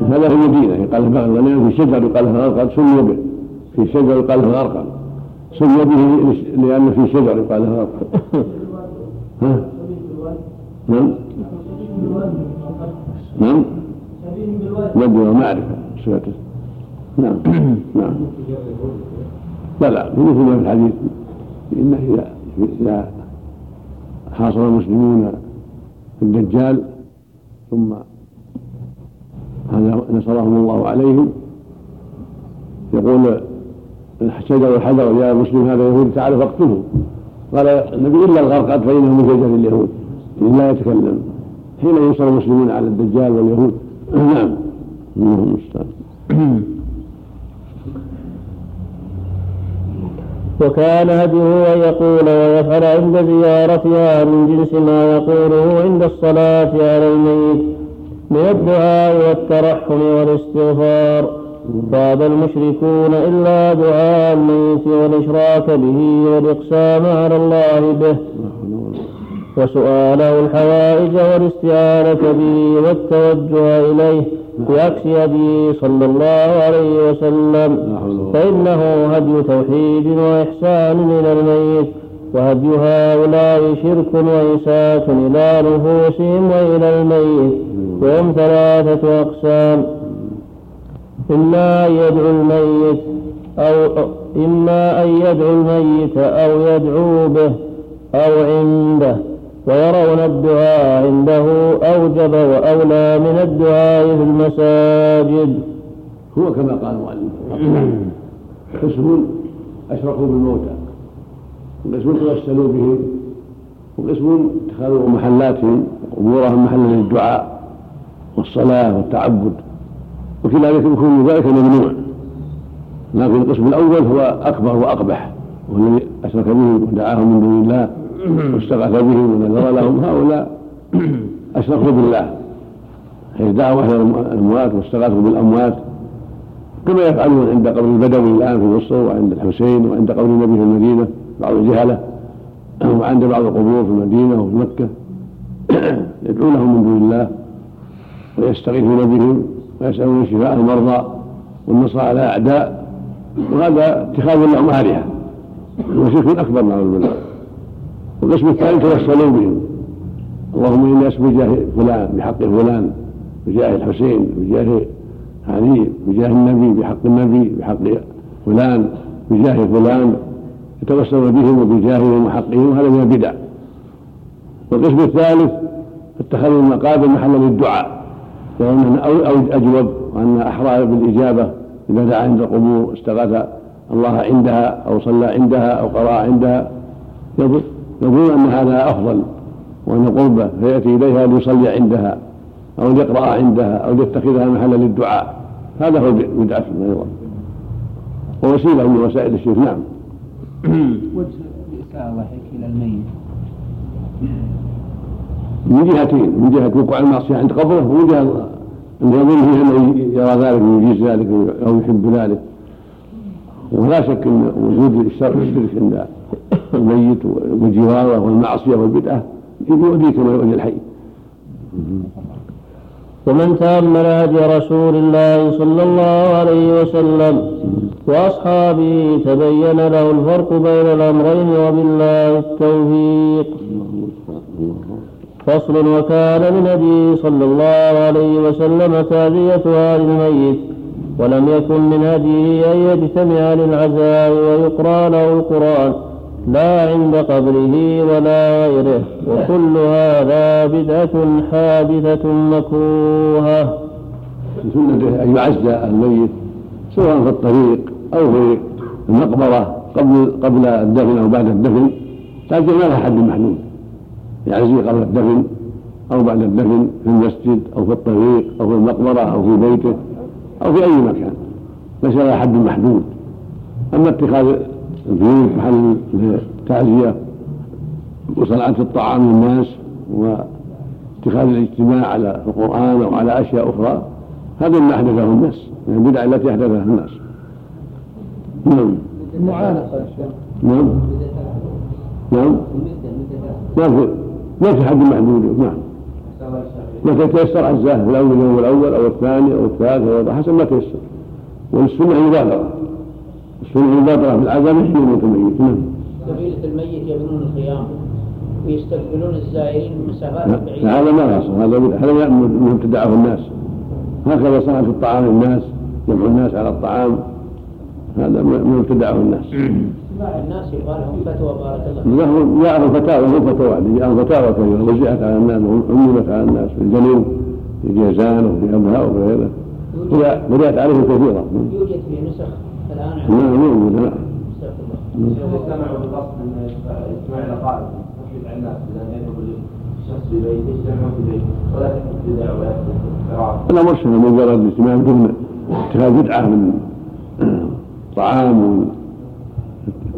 هذا في المدينة قال لأنه في شجر يقال له غرقد سمي به في شجر يقال له غرقد سمي به لأنه في شجر يقال له غرقد. ها؟ نعم؟ نعم؟ يبدو معرفة سوته. نعم. نعم. لا مثل ما في الحديث إنه إذا حاصر المسلمون الدجال ثم هذا نصرهم الله عليهم يقول الشجر الحجر يا مسلم هذا يهود تعال فاقتله قال النبي إلا الغرقد فإنه من شجر اليهود لا يتكلم حين ينصر المسلمون على الدجال واليهود. نعم. اللهم استعان. وكان هديه أن يقول ويفعل عند زيارتها من جنس ما يقوله عند الصلاة على الميت من الدعاء والترحم والاستغفار. باب المشركون إلا دعاء الميت والإشراك به والإقسام على الله به وسؤاله الحوائج والاستعانة به والتوجه إليه بعكس هديه صلى الله عليه وسلم، فإنه هدي توحيد وإحسان إلى الميت، وهدي هؤلاء شرك وإساءة إلى نفوسهم وإلى الميت. وهم ثلاثة أقسام: إما أن يدعو الميت أو يدعو به أو عنده، ويرون الدعاء عنده أوجب وأولى من الدعاء في المساجد. هو كما قال المؤلف: قسم أشركوا بالموتى، وقسم توسلوا بهم، وقسم اتخذوا محلاتهم وقبورهم محلا للدعاء والصلاة والتعبد، وكلا يكون ذلك ممنوع، لكن القسم الأول هو أكبر وأقبح، وهو الذي أشرك بهم ودعاهم من دون الله واستغاث بهم ونذر لهم. هؤلاء أشركوا بالله، حيث دعوا أهل الأموات واستغاثوا بالأموات، كما يفعلون عند قبر البدوي الآن في مصر، وعند الحسين، وعند قبر النبي في المدينة بعض الجهلة، وعند بعض القبور في المدينة وفي مكة، يدعونهم من دون الله ويستغيثون بهم ويسألون شفاء المرضى والنصر على أعداء، وهذا اتخاذ لهم آلهة وشرك أكبر مع الله. والقسم الثاني توسلوا بهم: اللهم إني أسمي بجاه فلان بحق فلان، بجاه الحسين، بجاه علي، بجاه النبي، بحق النبي، بحق فلان، بجاه فلان، يتوسلون بهم وبجاههم وحقهم، هذا من البدع. والقسم الثالث اتخذوا المقابر محلا للدعاء، لأنهم أجوب وأن أحرى بالإجابة إذا دعا عند القبور، استغاث الله عندها أو صلى عندها أو قرأ عندها، يظن أن هذا أفضل وأن قربه، فيأتي إليها ليصلي عندها أو ليقرأ عندها أو ليتخذها محلا للدعاء. هذا هو بدعة أيضا ووسيلة من وسائل الشرك. نعم. وجه الإساءة الله يحكي إلى الميت من جهتين: من جهة وقوع المعصية عند قبره، ومن جهة أن يظنه أنه يرى ذلك ويجيز ذلك أو يحب ذلك. ولا شك أن وجود الشرك عند الميت وجواره والمعصية والبدعة يؤذي كما يؤذي الحي. ومن تأمل هدي رسول الله صلى الله عليه وسلم وأصحابه تبين له الفرق بين الأمرين، وبالله التوفيق. فصل: وكان للنبي صلى الله عليه وسلم تعزيتها للميت، ولم يكن من هديه أن يجتمع للعزاء ويقرأ له القرآن، لا عند قبره ولا غيره، وكل هذا بدعة حادثة مكروهة. سنة أن يعزى الميت سواء في الطريق أو في المقبرة قبل الدفن أو بعد الدفن، تعزى ما لها حد محدود، يعزي قبل الدفن أو بعد الدفن في المسجد أو في الطريق أو في المقبرة أو في بيته أو في أي مكان، ليس لها حد محدود. أما اتخاذ البيوت محل التعزية وصنعة الطعام للناس واتخاذ الاجتماع على القرآن أو على أشياء أخرى، هذا ما أحدثه الناس من البدع التي أحدثها الناس. نعم. المعانقة. نعم. نعم. ما في حد محدود. نعم. متى تيسر عزاه، الأول أو الثاني أو الثالث أو حسب ما تيسر. والسنة مبادرة، السنة مبادرة في العزاء من حين موت الميت. نعم. قبيلة الميت يبنون الخيام ويستقبلون الزائرين من مسافات بعيدة. هذا ما يحصل، هذا ما ابتدعه الناس. هكذا صنعت الطعام الناس، جمع الناس على الطعام، هذا ما ابتدعه الناس. الناس يقالهم فتوى بارك الله فيهم، جاءهم فتاوى وفتاوى رجعت على الناس وعملت على الناس في الجنوب، في جازان وفي أبها وفي غيره، بدأت عليهم كثيرا. يوجد في نسخ الآن؟ لا يوجد. لا سمعوا بالقصد أن يسمع لقاء يحيط على الناس لأن يدخل الشخص في بيته، يجتمعون في بيته ولا تكون بدعة ولا تكون أنا مرشد مجرد الاجتماع بدون اتخاذ بدعة من طعام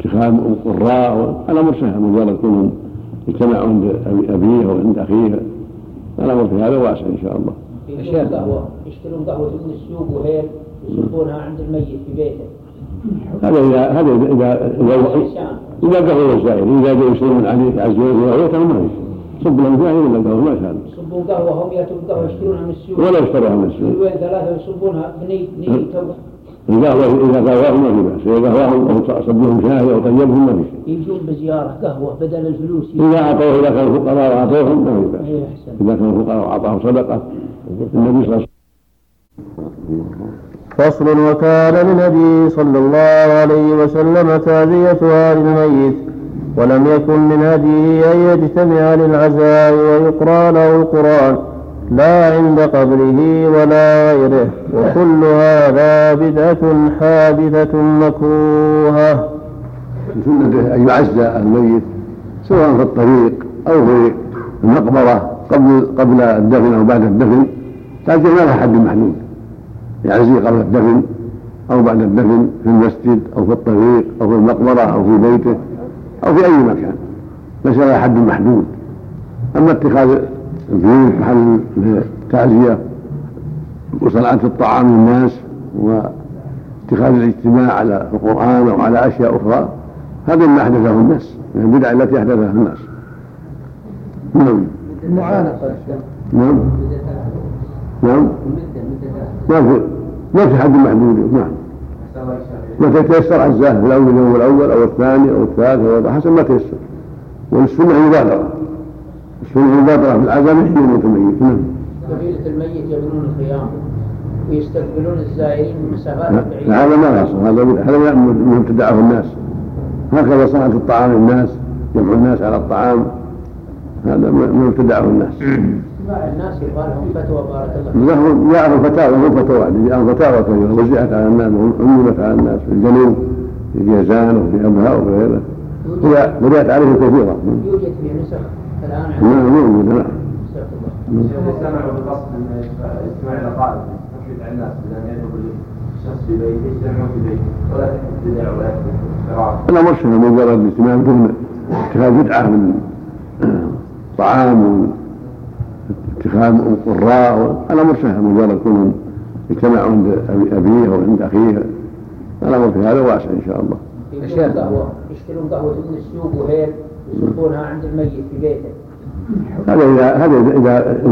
اتخاذ القراء. أنا مرشح مجرد كلهم يجتمعوا عند أبيه وعند أخيه، أنا مرشح هذا واسع إن شاء الله. يشترون قهوة من السوق وهيل يصرفونها عند الميت في بيته. هذا إذا قهوة الزائر إذا يشترون عليه عزوه وهيته ما يشترون صبوا لهم فيها يقول لهم قهوة ما يسالون صبوا قهوة هم يأتون قهوة يشترونها من السوق ولا يشتروها من السوق مليون ثلاثة يصبونها بني توقف القهوة إذا قهواهم ما في بأس إذا قهواهم أو صبوهم شاهي أو طيبهم ما في شيء يجون بزيارة قهوة بدل الفلوس إذا أعطوه إذا كانوا فقراء وأعطوهم ما في بأس إذا كانوا فقراء وأعطاهم صدقة النبي صلى الله عليه وسلم فصل وكان للنبي صلى الله عليه وسلم تعزيتها للميت ولم يكن من هديه أن يجتمع للعزاء ويقرأ له القرآن لا عند قبره ولا غيره وكل هذا بدعة حادثة مكروهة. سنة أن يعزى الميت سواء في الطريق أو في المقبرة قبل الدفن أو بعد الدفن تعزى لا حد محدود يعزي قبل الدفن أو بعد الدفن في المسجد أو في الطريق أو في المقبرة أو في بيته أو في أي مكان ليس له حد محدود. أما اتخاذ البيوت محل التعزية وصنعة الطعام للناس واتخاذ الاجتماع على القرآن أو على أشياء أخرى هذا ما أحدثه الناس من البدع التي أحدثها الناس. نعم ما في حد محدود. نعم متى تيسر عزاه في الأول أو الثاني أو الثالث حسب ما تيسر. والسنة مبادرة في العزاء من حين الميت. نعم قبيلة الميت يبنون الخيام ويستقبلون الزائرين من مسافات بعيدة هذا ما لا يصح هذا ما ابتدعه الناس. هكذا صنعة الطعام الناس يجمع الناس على الطعام هذا ما ابتدعه الناس. الناس يقالهم فتوى بارك الله يعرف فتاوى وزعت على الناس وعملت على الناس في الجنوب في جازان وفي أبها وفي غيره هي بدأت عليه كثيرا يوجد في نسخ الآن عندنا نعم سمعوا القصد أن إسماعيل قال نشهد على الناس بأن يدخل الشخص في بيته يجتمعون في بيته ولا تدع ولا تدع أنا مرشد مجرد الاجتماع بدون اتخاذ بدعة من طعام اتخاذ القراء على مرشح مجرد كلهم اجتمعوا عند أبيه وعند أخيه الأمر في هذا واسع إن شاء الله. يشترون قهوة من السوق وهيل يصبونها عند الميت في بيته هذا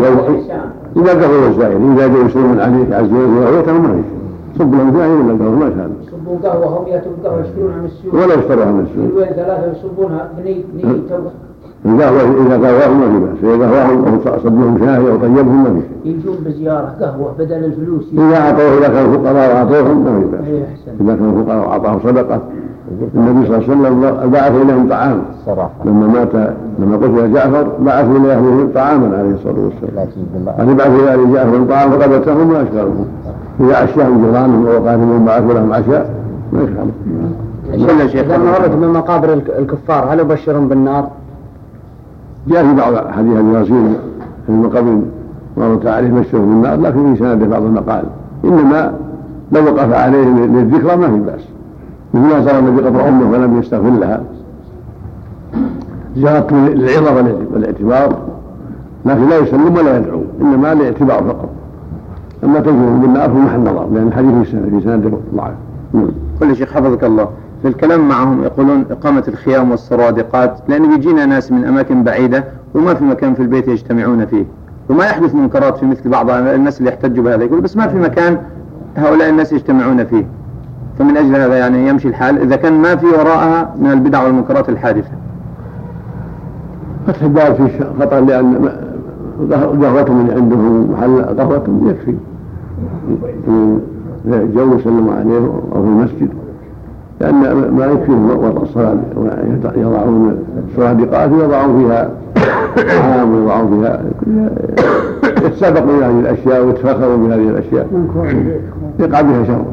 إذا قهوة الزائر إذا جاء يشترون عليك عزيز وعوته ما يشترون صب لهم فيها إلا القهوة ما يشترون صبوا قهوة هم يأتون قهوة يشترونها من السوق ولا يشترونها من السوق مليون ثلاثة يصبونها بني توقف القهوة إذا قهواهم ما في بأس إذا قهواهم أو صبوهم شاهي أو طيبهم ما في شيء يجون بزيارة قهوة بدل الفلوس إذا أعطوه إذا كانوا فقراء وأعطوهم ما في بأس إذا كانوا فقراء وأعطاهم صدقة النبي صلى الله عليه وسلم بعث إليهم طعام لما قتل جعفر بعث إليهم طعاما عليه الصلاة والسلام أن يبعث إلى جعفر طعام فقدتهم وأشكرهم إذا عشاهم جيرانهم وقاتلهم بعثوا لهم عشاء ما يخالف. إذا مرت من مقابر الكفار هل يبشرهم بالنار؟ جاء في بعض حديث الرسول في المقابل ورد عليه مشهد بالنار لكن في سنده بعض المقال انما لو وقف عليه للذكرى ما في باس مثل صار النبي قبر امه فلم يستغفر لها جاءت العظه والاعتبار لكن لا يسلم ولا يدعو انما الاعتبار فقط. اما تجربه بالنار فمحل نظر لان الحديث في سنده ضعيف. قل شيخ حفظك الله في الكلام معهم يقولون إقامة الخيام والسرادقات لأن يجينا ناس من أماكن بعيدة وما في مكان في البيت يجتمعون فيه وما يحدث منكرات في مثل بعض الناس اللي يحتجوا بهذا يقول بس ما في مكان هؤلاء الناس يجتمعون فيه فمن أجل هذا يعني يمشي الحال إذا كان ما في وراءها من البدع والمنكرات الحادثة. فتح الباب في خطأ لأن قهوة من عندهم محل قهوة يكفي جو سلم عليه أو في المسجد لأن ما يكفيه وضع الصلاة يضعون الصرادقات يضعون فيها طعام ويضعون فيها يتسابقوا بهذه الأشياء ويتفاخروا بهذه الأشياء يقع بها شر.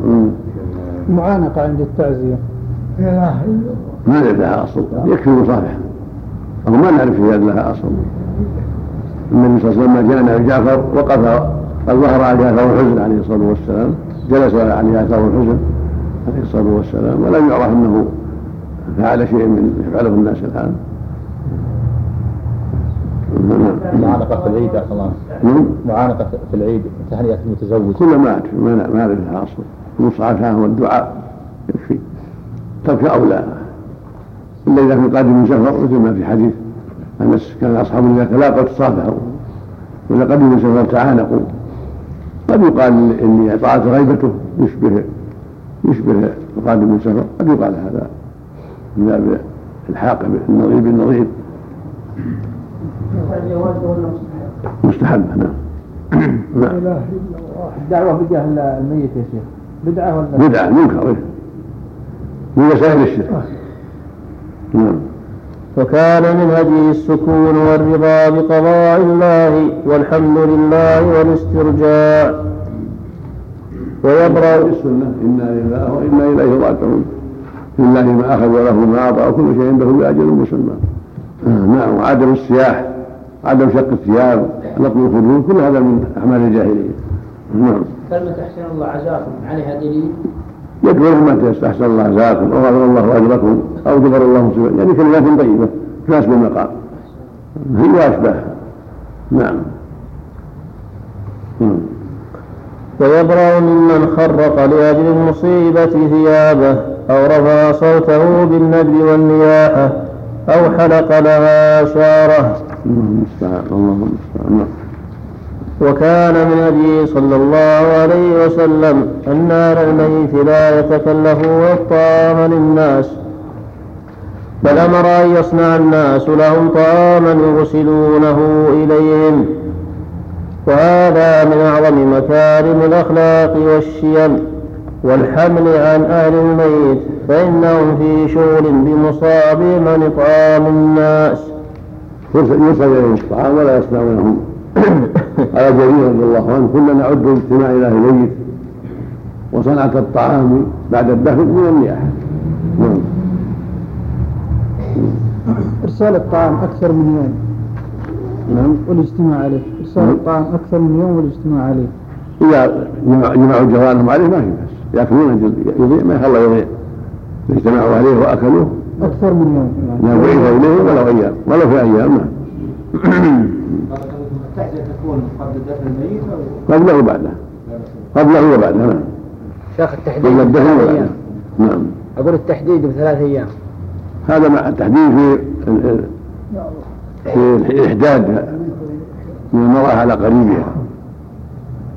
المعانقة عند التعزية ما نعرف لها أصل يكفي مصالح أو ما نعرف لها أصل. النبي صلى الله عليه وسلم جاءنا جعفر وقف الظهر على أثر الحزن عليه الصلاة والسلام جلس على أثر الحزن عليه الصلاة والسلام ولم يعرف أنه فعل شيء من يفعله الناس الآن. معانقة في العيد أصلاً معانقة في العيد تهنئة المتزوج كل ما أعرف الحاصل مصعفها والدعاء يكفي ترك أولى إلا إذا كان قادم من سفر مثل ما في حديث كان أصحاب إذا تلاقوا تصافحوا وإذا قدموا سفرا تعانقوا. قد يقال إني أطاعت غيبته يشبه قادم سفر، قد يقال هذا من باب الحاق بالنظير بالنظير مستحب. نعم. الدعوة بجاه الميت يا شيخ بدعة ولا بدعة منكر من وسائل الشرك. نعم. وكان من هديه السكون والرضا بقضاء الله والحمد لله والاسترجاع ويبرأ السنة إنا لله وإنا إليه راجعون لله ما أخذ وله ما أعطى وكل شيء عنده بأجل مسمى. نعم. وعدم السياح عدم شق الثياب نقل الخدود كل هذا من أعمال الجاهلية. نعم. كلمة أحسن الله عزاكم عليها دليل يقول ما تستحسن الله عزاكم أو غفر الله أجركم أو جبر الله سبحانه، يعني كلمات طيبة تناسب المقام هي أشباهها. نعم. ويبرأ ممن خرق لأجل المصيبة ثيابه أو رفع صوته بالندب والنياحة أو حلق لها شعره. وكان من هديه صلى الله عليه وسلم أن أهل الميت لا يتكلفوا الطعام للناس بل أمر أن يصنع الناس لهم طعاما يرسلونه إليهم، وهذا من أعظم مكارم الأخلاق والشيم والحمل عن أهل الميت، فإنهم في شغل بمصابهم عن إطعام الناس. يرسل إليهم الطعام ولا يصنعونهم. على جرير رضي الله عنه كنا نعد اجتماع إله الميت وصنعة الطعام بعد الدفن من النياحة. إرسال الطعام أكثر من يوم. نعم. والاجتماع عليه إرسال الطعام أكثر من يوم والاجتماع عليه إذا جمعوا جوارهم عليه ما في بس يأكلون يضيع ما يخلى يضيع اجتمعوا عليه وأكلوه أكثر من يوم يعني نعم إليه ولو أيام ولو في أيام تحتاج تكون قبل دفن الميت أو قبله وبعده قبله وبعده. نعم. شيخ التحديد ب3 أيام. نعم. أقول التحديد ب3 أيام هذا مع التحديد في الإحداد من المرأة على قريبها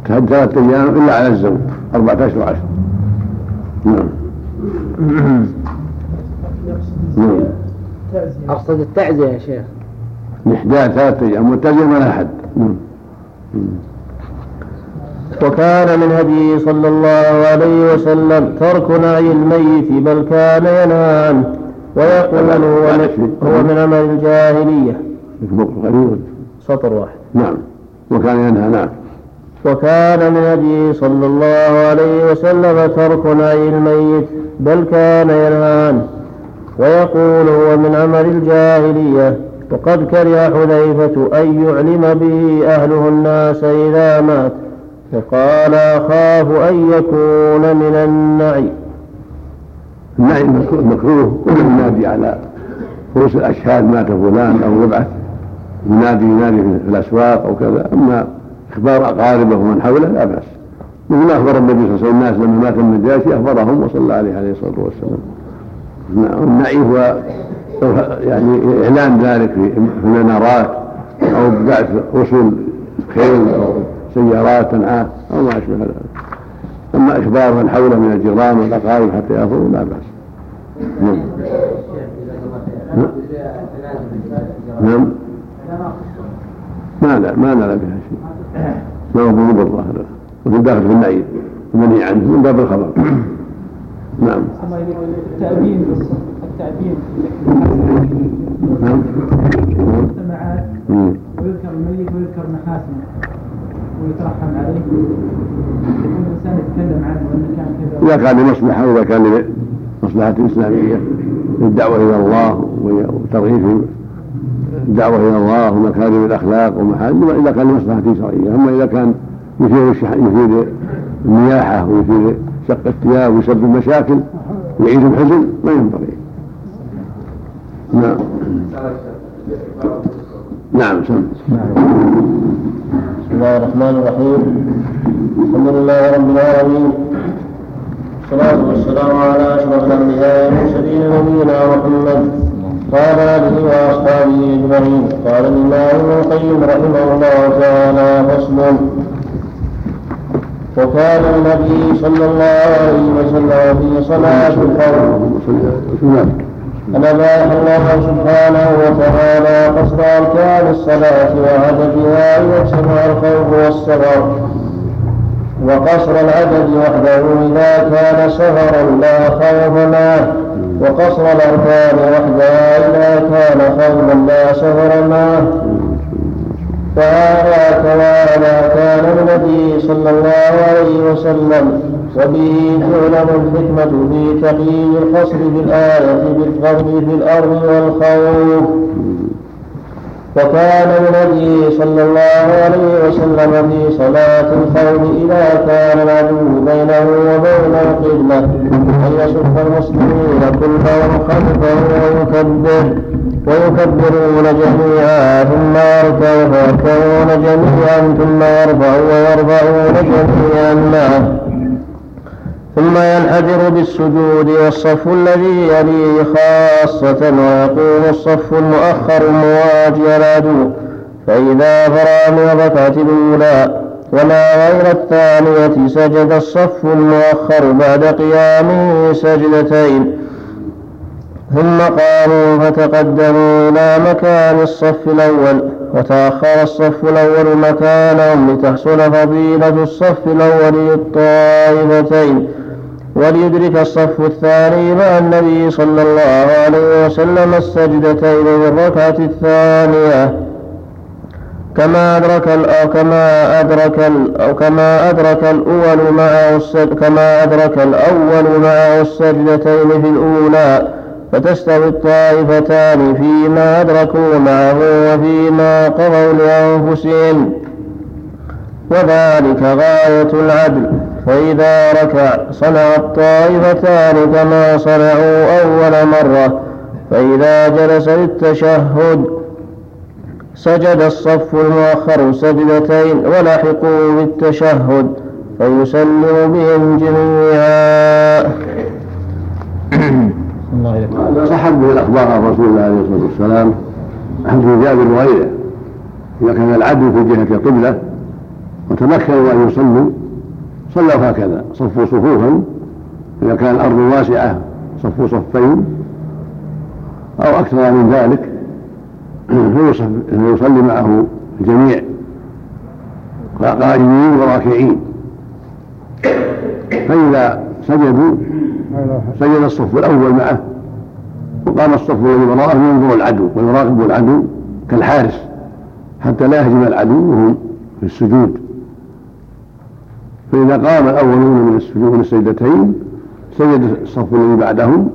تحدد 3 أيام إلا على الزوج 14 و10. نعم. أقصد التعزية يا شيخ الإحداد 3 أيام والتعزية ما لها حد. وكان من هديه صلى الله عليه وسلم ترك نعي الميت بل كان ينهى عنه ويقول هو من عمل الجاهلية سطر واحد. نعم. وكان ينهى. نعم. وكان من هديه صلى الله عليه وسلم ترك نعي الميت بل كان ينهى عنه ويقول هو من عمل الجاهلية، وقد كره حذيفة أن يعلم به أهله الناس إذا مات وقال أخاف أن يكون من النعي. النعي مكروه ينادي على رؤوس الأشهاد مات فلان أو يبعث ينادي في الأسواق أو كذا، أما إخبار أقاربه ومن حوله لا بأس، مثل أخبر النبي صلى الله عليه وسلم الناس لما مات النجاشي أخبرهم وصلى عليه عليه الصلاة والسلام. النعي هو يعني إعلان ذلك في منارات أو بعث رسل خيل أو سيارات تنعاه أو ما أشبه هذا، أما إخبار من حوله من الجيران والأقارب حتى يأخذوا لا بأس. نعم. ما نرى بها شيء ما هو بنوب الظاهر وفي الداخل في النعيد ومنهي عنه من باب الخبر. نعم. التعبين المجتمعات ويذكر الميت ويذكر محاسنه ويترحم عليه يكون الإنسان يتكلم عنه وأنه كان كذا إذا كان لمصلحة وإذا كان لمصلحة إسلامية للدعوة إلى الله وترغيب الدعوة إلى الله ومكارم الأخلاق ومحاسن إذا كان لمصلحة شرعية. أما إذا كان يثير النياحة ويثير شق الثياب ويسبب مشاكل يعيد الحزن ما ينبغي. نعم. نعم. سمع. بسم الله الرحمن الرحيم. الحمد لله رب العالمين، والصلاة والسلام على أشرف الأنبياء والمرسلين نبينا محمد قال أبي وأصحابه أجمعين. قال الإمام ابن القيم رحمه الله تعالى: فصل. وكان النبي صلى الله عليه وسلم في صلاة الفجر أنباه الله سبحانه وتعالى قصر أركان الصلاة وعددها وسمع الخوف والصبر، وقصر العدد وحده إذا كان سهرا لا خوف معه، وقصر الأركان وحدها إذا كان خوفا لا سهرا معه. فهذا كما كان النبي صلى الله عليه وسلم، وبه تعلم الحكمة في تقييد القصر بالآية بالفرد في الأرض والخوف. وكان النبي صلى الله عليه وسلم في صلاة الخوف إذا كان العدو بينه وبين القبلة أن يصف المسلمين كلهم خلفه ويكبرون جميعا ثم يركعون جميعا ثم يرفعون جميعا معه، ثم ينحدر بالسجود، والصف الذي يليه خاصة، ويقوم الصف المؤخر مواجه العدو. فإذا فرغ من الركعة الأولى وما غير الثانية سجد الصف المؤخر بعد قيامه سجدتين، ثم قاموا فتقدموا إلى مكان الصف الأول، وتأخر الصف الأول مكانهم لتحصل فضيلة الصف الأول للطائفتين، وليدرك الصف الثاني مع النبي صلى الله عليه وسلم السجدتين للركعة الثانية كما أدرك الأول معه السجدتين في الأولى، فتستوي الطائفتان فيما أدركوا معه وفيما قضوا لأنفسهم، وذلك غاية العدل. فإذا ركع صنع الطائفتان كما صنعوا أول مرة. فإذا جلس للتشهد سجد الصف المؤخر سجدتين ولحقوا بالتشهد فيسلم بهم جميعا. صحت به الأخبار عن رسول الله عليه الصلاة والسلام في جابر وغيره إذا كان العدو في جهة القبلة وتمكنوا أن يصلوا صلوا هكذا، صفوا صفوفا، إذا كان الأرض واسعة صفوا صفين أو أكثر من ذلك فيصلي معه الجميع قائمين وراكعين. فإذا سجدوا سجد الصف الأول معه، وقام الصف الذي وراءه ينظر العدو ويراقب العدو كالحارس حتى لا يهجم العدو وهم في السجود. فإذا قام الأولون من السجود من السجدتين سجد الصف الذي بعدهم،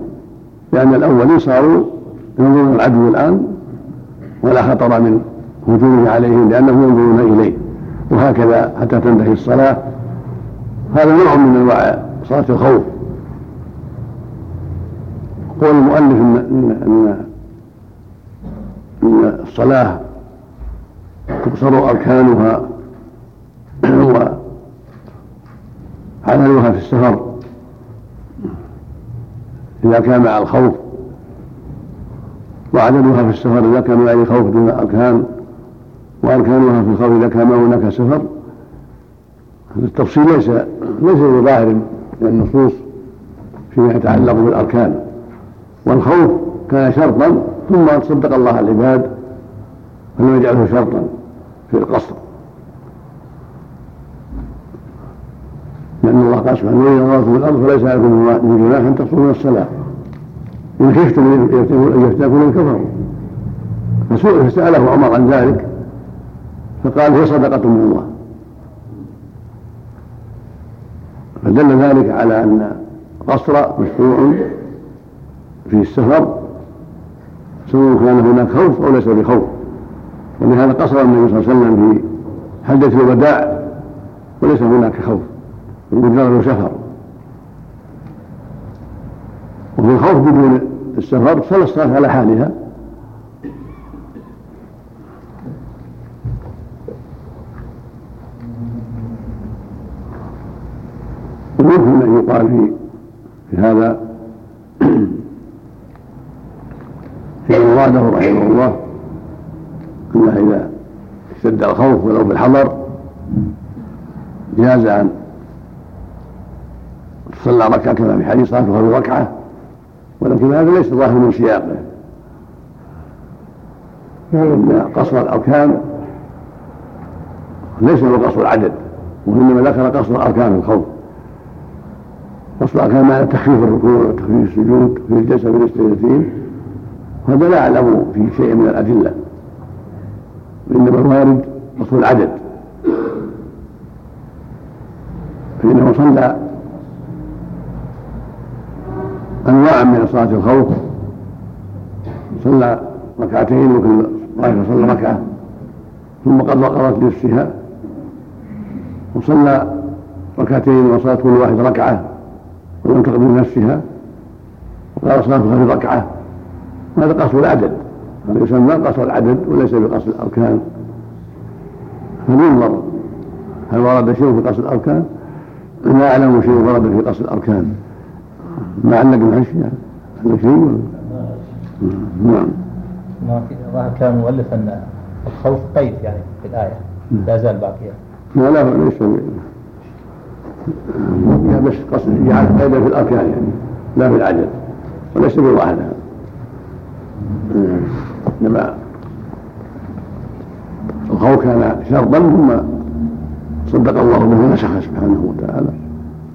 لأن الأولين صاروا ينظرون العدو الآن ولا خطر من هجومه عليهم لأنهم ينظرون إليه، وهكذا حتى تنتهي الصلاة. هذا نوع من أنواع صلاة الخوف. قول المؤلف إن الصلاة تقصر أركانها وعملها في السفر إذا كان مع الخوف، وعددها في السفر إذا كان معي خوف دون أركان، وأركانها في الخوف إذا كان هناك سفر. التفصيل ليس بظاهر من النصوص فيما يتعلق بالأركان، والخوف كان شرطا ثم صدق الله العباد فلم يجعله شرطا في القصر، لأن الله قال سبحانه: وإذا نظرتم في الأرض فليس عليكم من جناح أن تقصروا الصلاة إن خفتم أن يفتنكم كفروا. فسأله عمر عن ذلك فقال: هي صدقة من الله. فدل ذلك على أن قصر مشروع في السفر سواء كان هناك خوف أو ليس بخوف، ولهذا قصر النبي صلى الله عليه وسلم في حجة الوداع وليس هناك خوف، مجرد سفر. وفي الخوف بدون السفر صلى الصلاة على حالها. وممكن أن يقال في هذا في مراده رحمه الله انه اذا اشتد الخوف ولو في الحضر جاز ان تصلى ركعه كما في حديث صلاه خير ركعه، ولكن هذا ليس ظاهر من سياقه، لان قصر الاركان ليس هو قصر العدد، وانما ذكر قصر الاركان في الخوف. قصر الاركان معنى تخفيف الركوع وتخفيف السجود في الجلسه بالاستئذان، وهذا لا اعلم في شيء من الادله، وانما الوارد قصر العدد، فانه صلى انواعا من صلاه الخوف، صلى ركعتين وكل طائفه صلى ركعه ثم قد وقرت نفسها، وصلى ركعتين وصلت كل واحد ركعه ولم تقدر نفسها، وقال صلاه غير ركعه. هذا قصر العدد، هذا يسمى قصر العدد وليس بقصر الاركان. فننظر هل ورد شيء في قصر الاركان؟ لا اعلم شيء ورد في قصر الاركان. ما عندك من اشياء هذا شيء؟ نعم. ما كان المؤلف ان الخوف قيد يعني في الايه لا زال باقيا. لا ليس هي بس قصد يعني قيد في الاركان يعني لا في العدد وليس بالوحده، انما الخوف كان شرطا ثم صدق الله به نسخ سبحانه وتعالى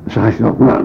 نسخ الشرط. نعم.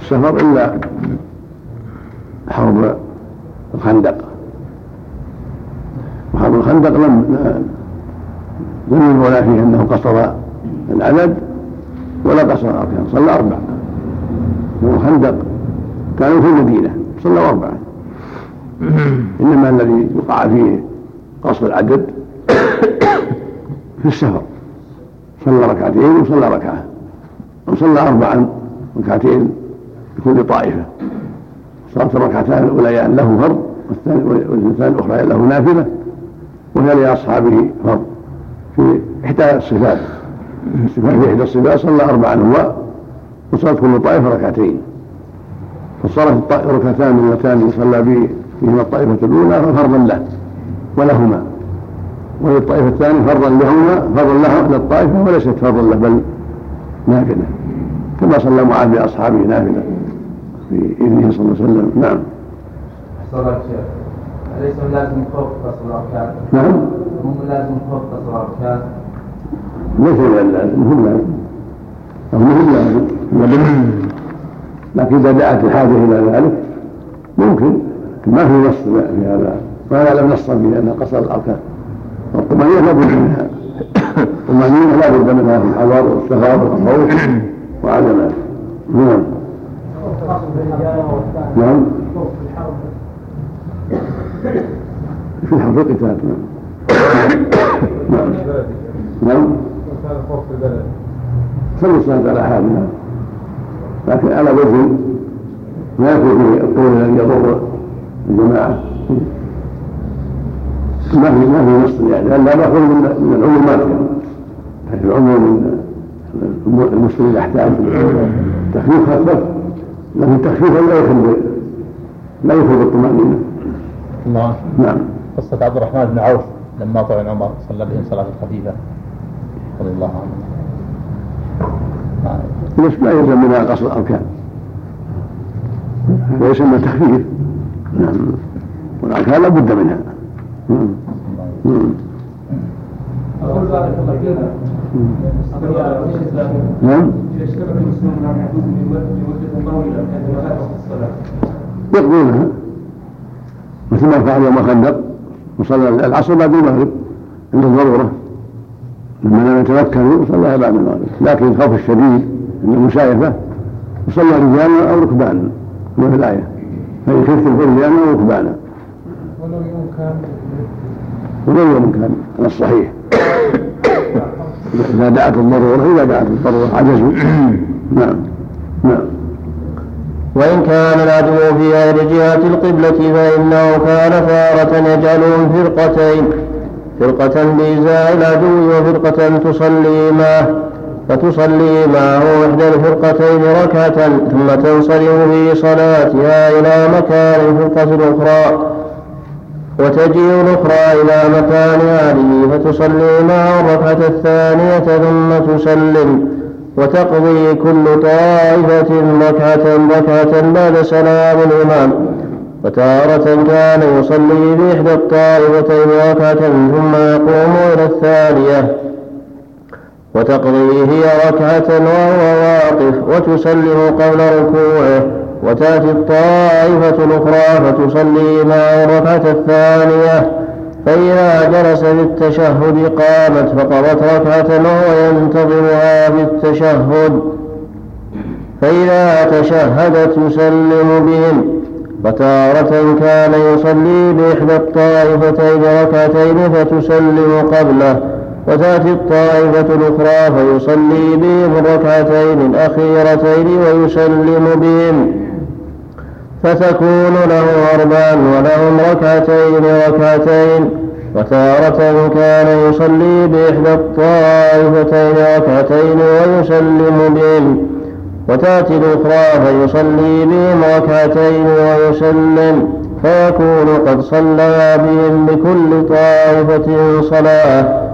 السفر إلا حرب الخندق، وحرب الخندق لم يقول فيه أنه قصر العدد ولا قصر الأركان، صلى أربعة. والخندق كانوا في المدينة صلى أربعة، إنما الذي يقع فيه قصر العدد في السفر صلى ركعتين وصلى ركعة وصلى أربعا ركعتين لكل طائفة، صارت الركعتان الأوليان له فرض والثانيتان الأخرى له نافلة، وهي لأصحابه فرض في إحدى الصفات. في إحدى الصفات صلى أربعا هو وصارت كل طائفة ركعتين، فصارت ركعتان اللتان صلى بهما الطائفة الأولى ففرضا له ولهما، وللطائفة الثانية فرضا لهما فرضا لها للطائفة وليست فرضا له بل نافلة، كما صلى معاذ بأصحابه نافلة بإذنه صلى الله عليه وسلم. نعم. صلاة شيخ أليس من لازم خوف قصر الأركان؟ نعم. هم لازم خوف قصر الأركان؟ ليس من لازم، هم لازم، لكن إذا دعت الحاجة إلى ذلك ممكن، ما في نص في هذا، ولا لم نص في أن قصر الأركان. والطمأنينة لا بد منها، الطمأنينة لا بد منها في الحضر والسفر والخوف وعدم ذلك. نعم. نعم. في الحرب القتال. نعم. نعم. صلوا صلاة على حالها، لكن على وجه ما يكون فيه القول الذي يضر الجماعة، ما في نص يعني، لأن لا نأخذ من العمومات، يعني العموم من المسلمين يحتاج تخفيف خفيف، لكن التخفيف لا يخرج الطمأنينة. الله. نعم. قصة عبد الرحمن بن عوف لما طعن عمر صلى بهم صلاة خفيفة رضي الله عنه. ليش لا يلزم منها قصر الأركان؟ ويسمى تخفيف. نعم. والأركان لا بد منها. يقضونها مثل ما فعل يوم الخندق، وصلى العصر بعد المغرب عند الضروره لما لم يتمكنوا، صلىها بعد المغرب، لكن الخوف الشديد من المشايفه وصلى رجالا او ركبانا ما في الآية. فإن خفتم فرجالا وركبانا ولو يوم كامل على الصحيح. إذا دعت الضرورة عجزوا. نعم. وإن كان العدو في غير جهة القبلة فإنه كان فارة يجعلهم فرقتين، فرقة بإزاء العدو وفرقة تصلي معه، فتصلي معه إحدى الفرقتين ركعة ثم تنصرف في صلاتها إلى مكان الفرقة الأخرى، وتجيء الأخرى إلى مكانها فتصلي معه الركعة الثانية ثم تسلم، وتقضي كل طائفة ركعة بعد سلام الإمام. وتارة كان يصلي بإحدى الطائفتين ركعة ثم يقوم إلى الثانية وتقضي هي ركعة وهو واقف وتسلم قبل ركوعه، وتأتي الطائفة الأخرى فتصلي معه الركعة الثانية، فإذا جلس في التشهد قامت فقضت ركعة وينتظرها في التشهد، فإذا تشهدت يسلم بهم. وتارة كان يصلي بإحدى الطائفتين ركعتين فتسلم قبله، وتأتي الطائفة الأخرى فيصلي بهم الركعتين الأخيرتين ويسلم بهم، فتكون له أربعا ولهم ركعتين. وتارة كان يصلي بإحدى الطائفتين ركعتين ويسلم بهم، وتأتي الأخرى فيصلي بهم ركعتين ويسلم، فيكون قد صلى بهم بكل طائفة صلاة.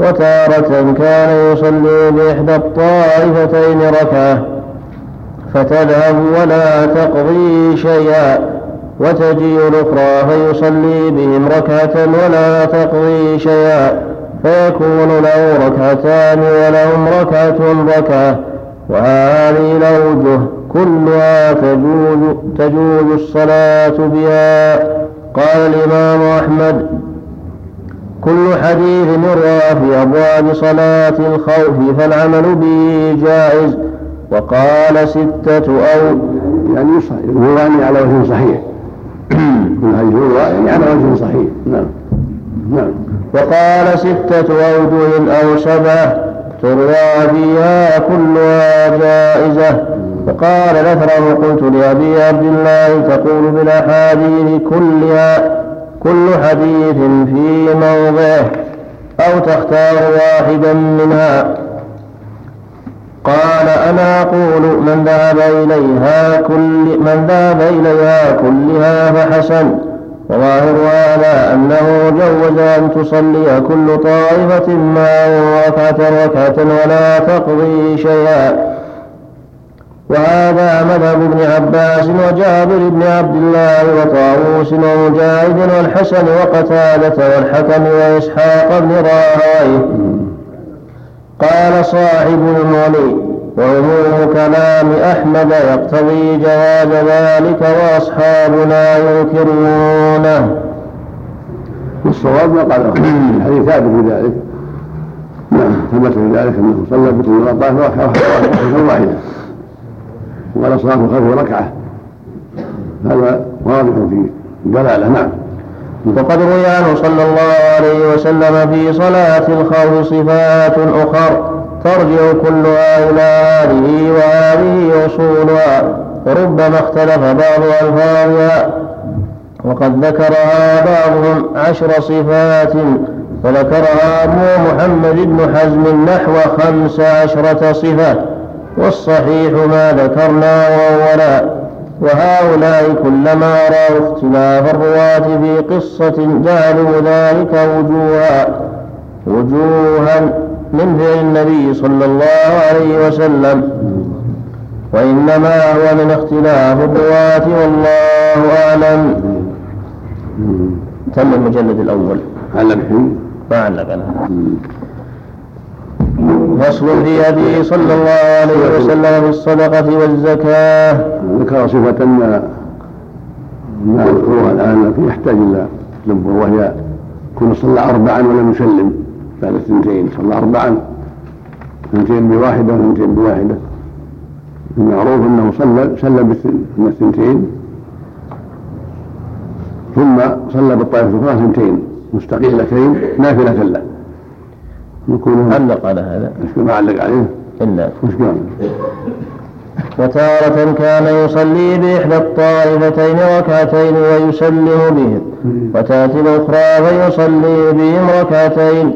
وتارة كان يصلي بإحدى الطائفتين ركعة فتذهب ولا تقضي شيئا، وتجيء الأخرى فيصلي بهم ركعة ولا تقضي شيئا، فيكون له ركعتان ولهم ركعة، وهذه الأوجه كلها تجوز الصلاة بها. قال الإمام أحمد: كل حديث يروى في أبواب صلاة الخوف فالعمل به جائز. وقال ستة أو يعني يروى على وجه صحيح، يعني على وجه صحيح. نعم. وقال ستة أوجه أو سبعة تروى فيها كلها جائزة. وقال الأثرم: قلت لأبي عبد الله: تقول بالأحاديث كلها كل حديث في موضعه أو تختار واحدا منها؟ قال: أنا أقول من ذهب إليها كلها فحسن. وظاهر هذا أنه جوز أن تصلي كل طائفة معه ركعة ولا تقضي شيئا، وهذا مذهب ابن عباس وجابر بن عبد الله وطاووس ومجاهد والحسن وقتادة والحكم وإسحاق بن راهويه. قال صاحب المغني: وعموم كلام أحمد يقتضي جواز ذلك، وأصحابنا ينكرونه. والصواب ما قاله، الحديث ثابت بذلك. نعم، ثبت بذلك أنه صلى بكل ركعة واحدة ولا صلاة الخوف ركعة، هذا واضح في ضلاله. نعم. وقد روي عنه صلى الله عليه وسلم في صلاة الخوف صفات أخر ترجع كلها إلى هذه، وهذه أصولها، وربما اختلف بعض ألفاظها، وقد ذكرها بعضهم 10 صفات، وذكرها أبو محمد بن حزم نحو 15 صفة، والصحيح ما ذكرناه أولا. وهؤلاء كلما رأوا اختلاف الرواة في قصة جعلوا ذلك وجوها من فعل النبي صلى الله عليه وسلم، وإنما هو من اختلاف الرواة، والله أعلم. تم المجلد الأول. علمنا. فصل في هديه صلى الله عليه وسلم بالصدقة والزكاة. ذكر صفة ما يذكرها الآن لكن يحتاج إلى تدبر، وهي كن صلى 4 ولم يسلم بعد 2، صلى 4، 2 بواحدة و2 بواحدة، المعروف أنه سلم بالثنتين ثم صلى بالطائفة الأخرى ثنتين مستقيلتين نافلة له. علق على هذا ما علق عليه إلا وتارة كان يصلي بإحدى الطائفتين ركعتين ويسلم به وتأتي الأخرى فيصلي بهم ركعتين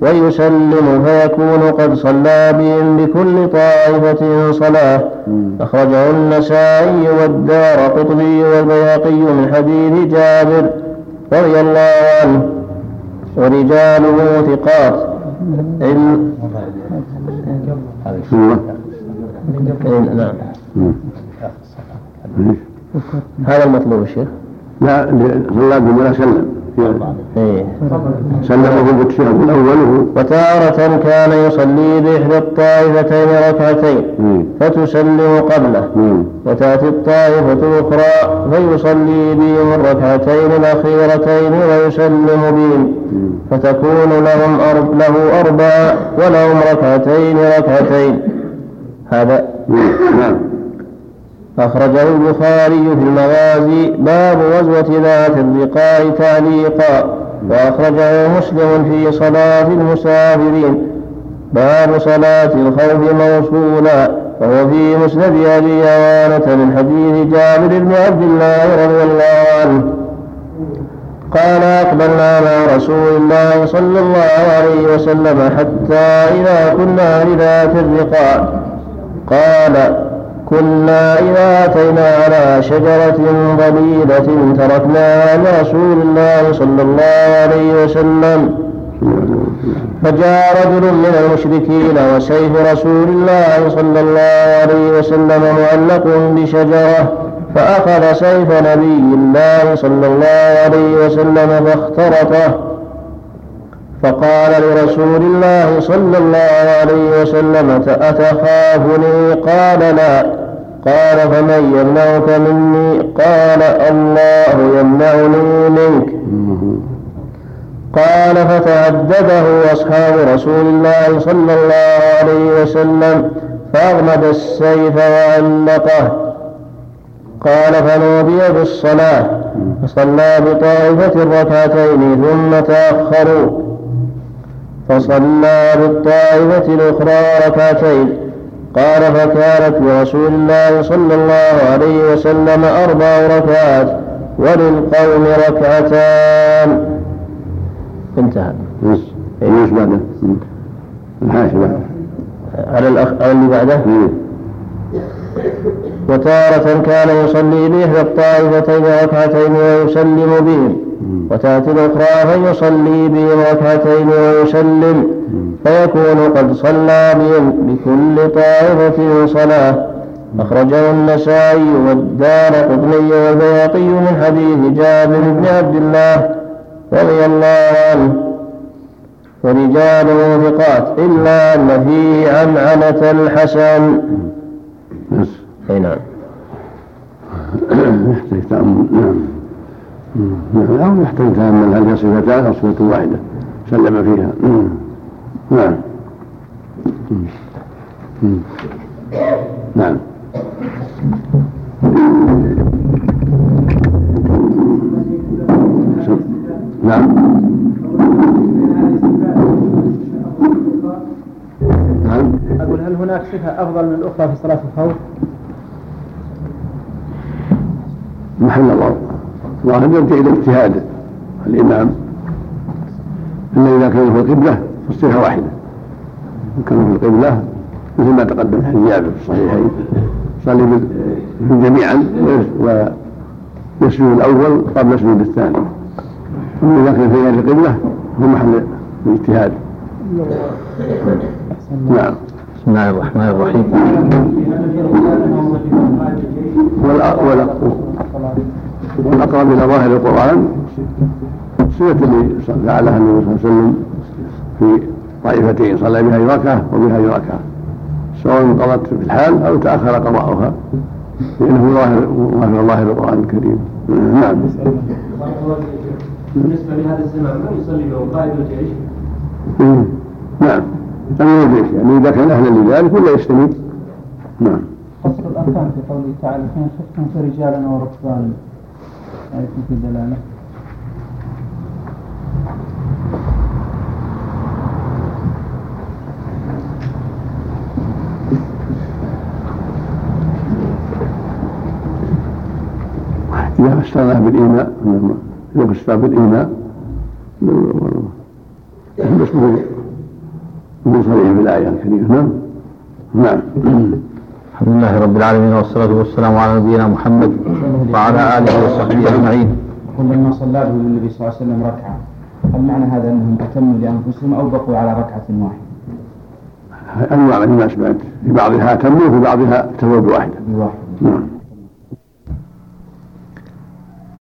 ويسلم فيكون قد صلى بهم بكل طائفة صلاة. أخرجه النسائي والدارقطني والبيهقي من حديث جابر رضي الله عنه ورجاله ثقات. نعم هذا المطلوب الشيخ. لا صلى بهم ولا سلم سلمهم بالتشهد الأول. وتارة كان يصلي بإحدى الطائفتين ركعتين فتسلم قبله وتأتي الطائفة الأخرى فيصلي بهم الركعتين الأخيرتين ويسلم بهم فتكون له أربع ولهم ركعتين ركعتين. هذا أخرجه البخاري في المغازي باب غزوة ذات الرقاع تعليقا. وأخرجه مسلم في صلاة المسافرين باب صلاة الخوف موصولا وهو في مسند أبي عوانة من حديث جابر بن عبد الله رضي الله عنه قال أقبلنا مع رسول الله صلى الله عليه وسلم حتى إذا كنا لذات الرقاع قال كنا إذا أتينا على شجرة ظليلة تركناها لرسول الله صلى الله عليه وسلم فجاء رجل من المشركين وسيف رسول الله صلى الله عليه وسلم معلق بشجرة فأخذ سيف نبي الله صلى الله عليه وسلم فاخترطه فقال لرسول الله صلى الله عليه وسلم أتخافني؟ قال لا. قال فمن يمنعك مني؟ قال الله يمنعني منك. قال فتعدده أصحاب رسول الله صلى الله عليه وسلم فأغمد السيف وعلقه. قال فنودي بالصلاة فصلى بطائفة ركعتين ثم تأخروا فصلى بالطائفة الأخرى ركعتين. قال فكانت لرسول الله صلى الله عليه وسلم 4 ركعات وللقوم ركعتان. انتهى. ايش بعده؟ على الأخ اللي بعده. وتارة كان يصلي بإحدى الطائفتين ركعتين ويسلم بهم وتأتي الأخرى فيصلي بهم ركعتين ويسلم فيكون قد صلى بهم بكل طائفة صلاة. أخرجه النسائي والدارقطني والبيهقي من حديث جابر بن عبد الله رضي الله عنه ورجاله ثقات إلا أن فيه عنعنة الحسن. نعم يحتاج تأمل هل هي صفتان أو صفة واحدة سلم فيها. نعم نعم نعم أقول هل هناك صفة أفضل من الأخرى في صلاة الخوف؟ محل الله وأن يرجع إلى اجتهاد الإمام أن إذا كان في القبلة فالصفة واحدة وكان في القبلة مثل ما تقدم حديث جابر في الصحيحين صلي جميعا ويسجد الأول قبل يسجد الثاني. أما إذا كان في غير القبلة هو محل الاجتهاد. نعم بسم الله الرحمن الرحيم. والأقرب إلى ظاهر القرآن السنة اللي فعلها النبي صلى الله عليه وسلم في طائفتين صلى بها ركعة وبها ركعة سواء قضت في الحال أو تأخر قضاؤها لأنه ظاهر القرآن الكريم. نعم بالنسبة لهذا الزمان من يصلي له قائد الجيش؟ نعم أمير الجيش يعني إذا كان أهلا لذلك ولا يستمد. نعم قصر الأركان في قوله تعالى حين خفتم فرجالا وركبانا، آية في دلالة. إذا فسرناه بالإيماء، إذا فسرناه بالإيماء نسمه مصريح بالآية الكريمة. نعم نعم. الحمد لله رب العالمين، والصلاة والسلام على نبينا محمد وعلى آله وصحبه أجمعين. كلما صلى به النبي صلى الله عليه وسلم ركعة، هل معنى هذا أنهم أتموا لأنفسهم أو بقوا على ركعة واحدة؟ أنواع من الناس في بعضها تموا وفي بعضها تموا بواحدة. نعم.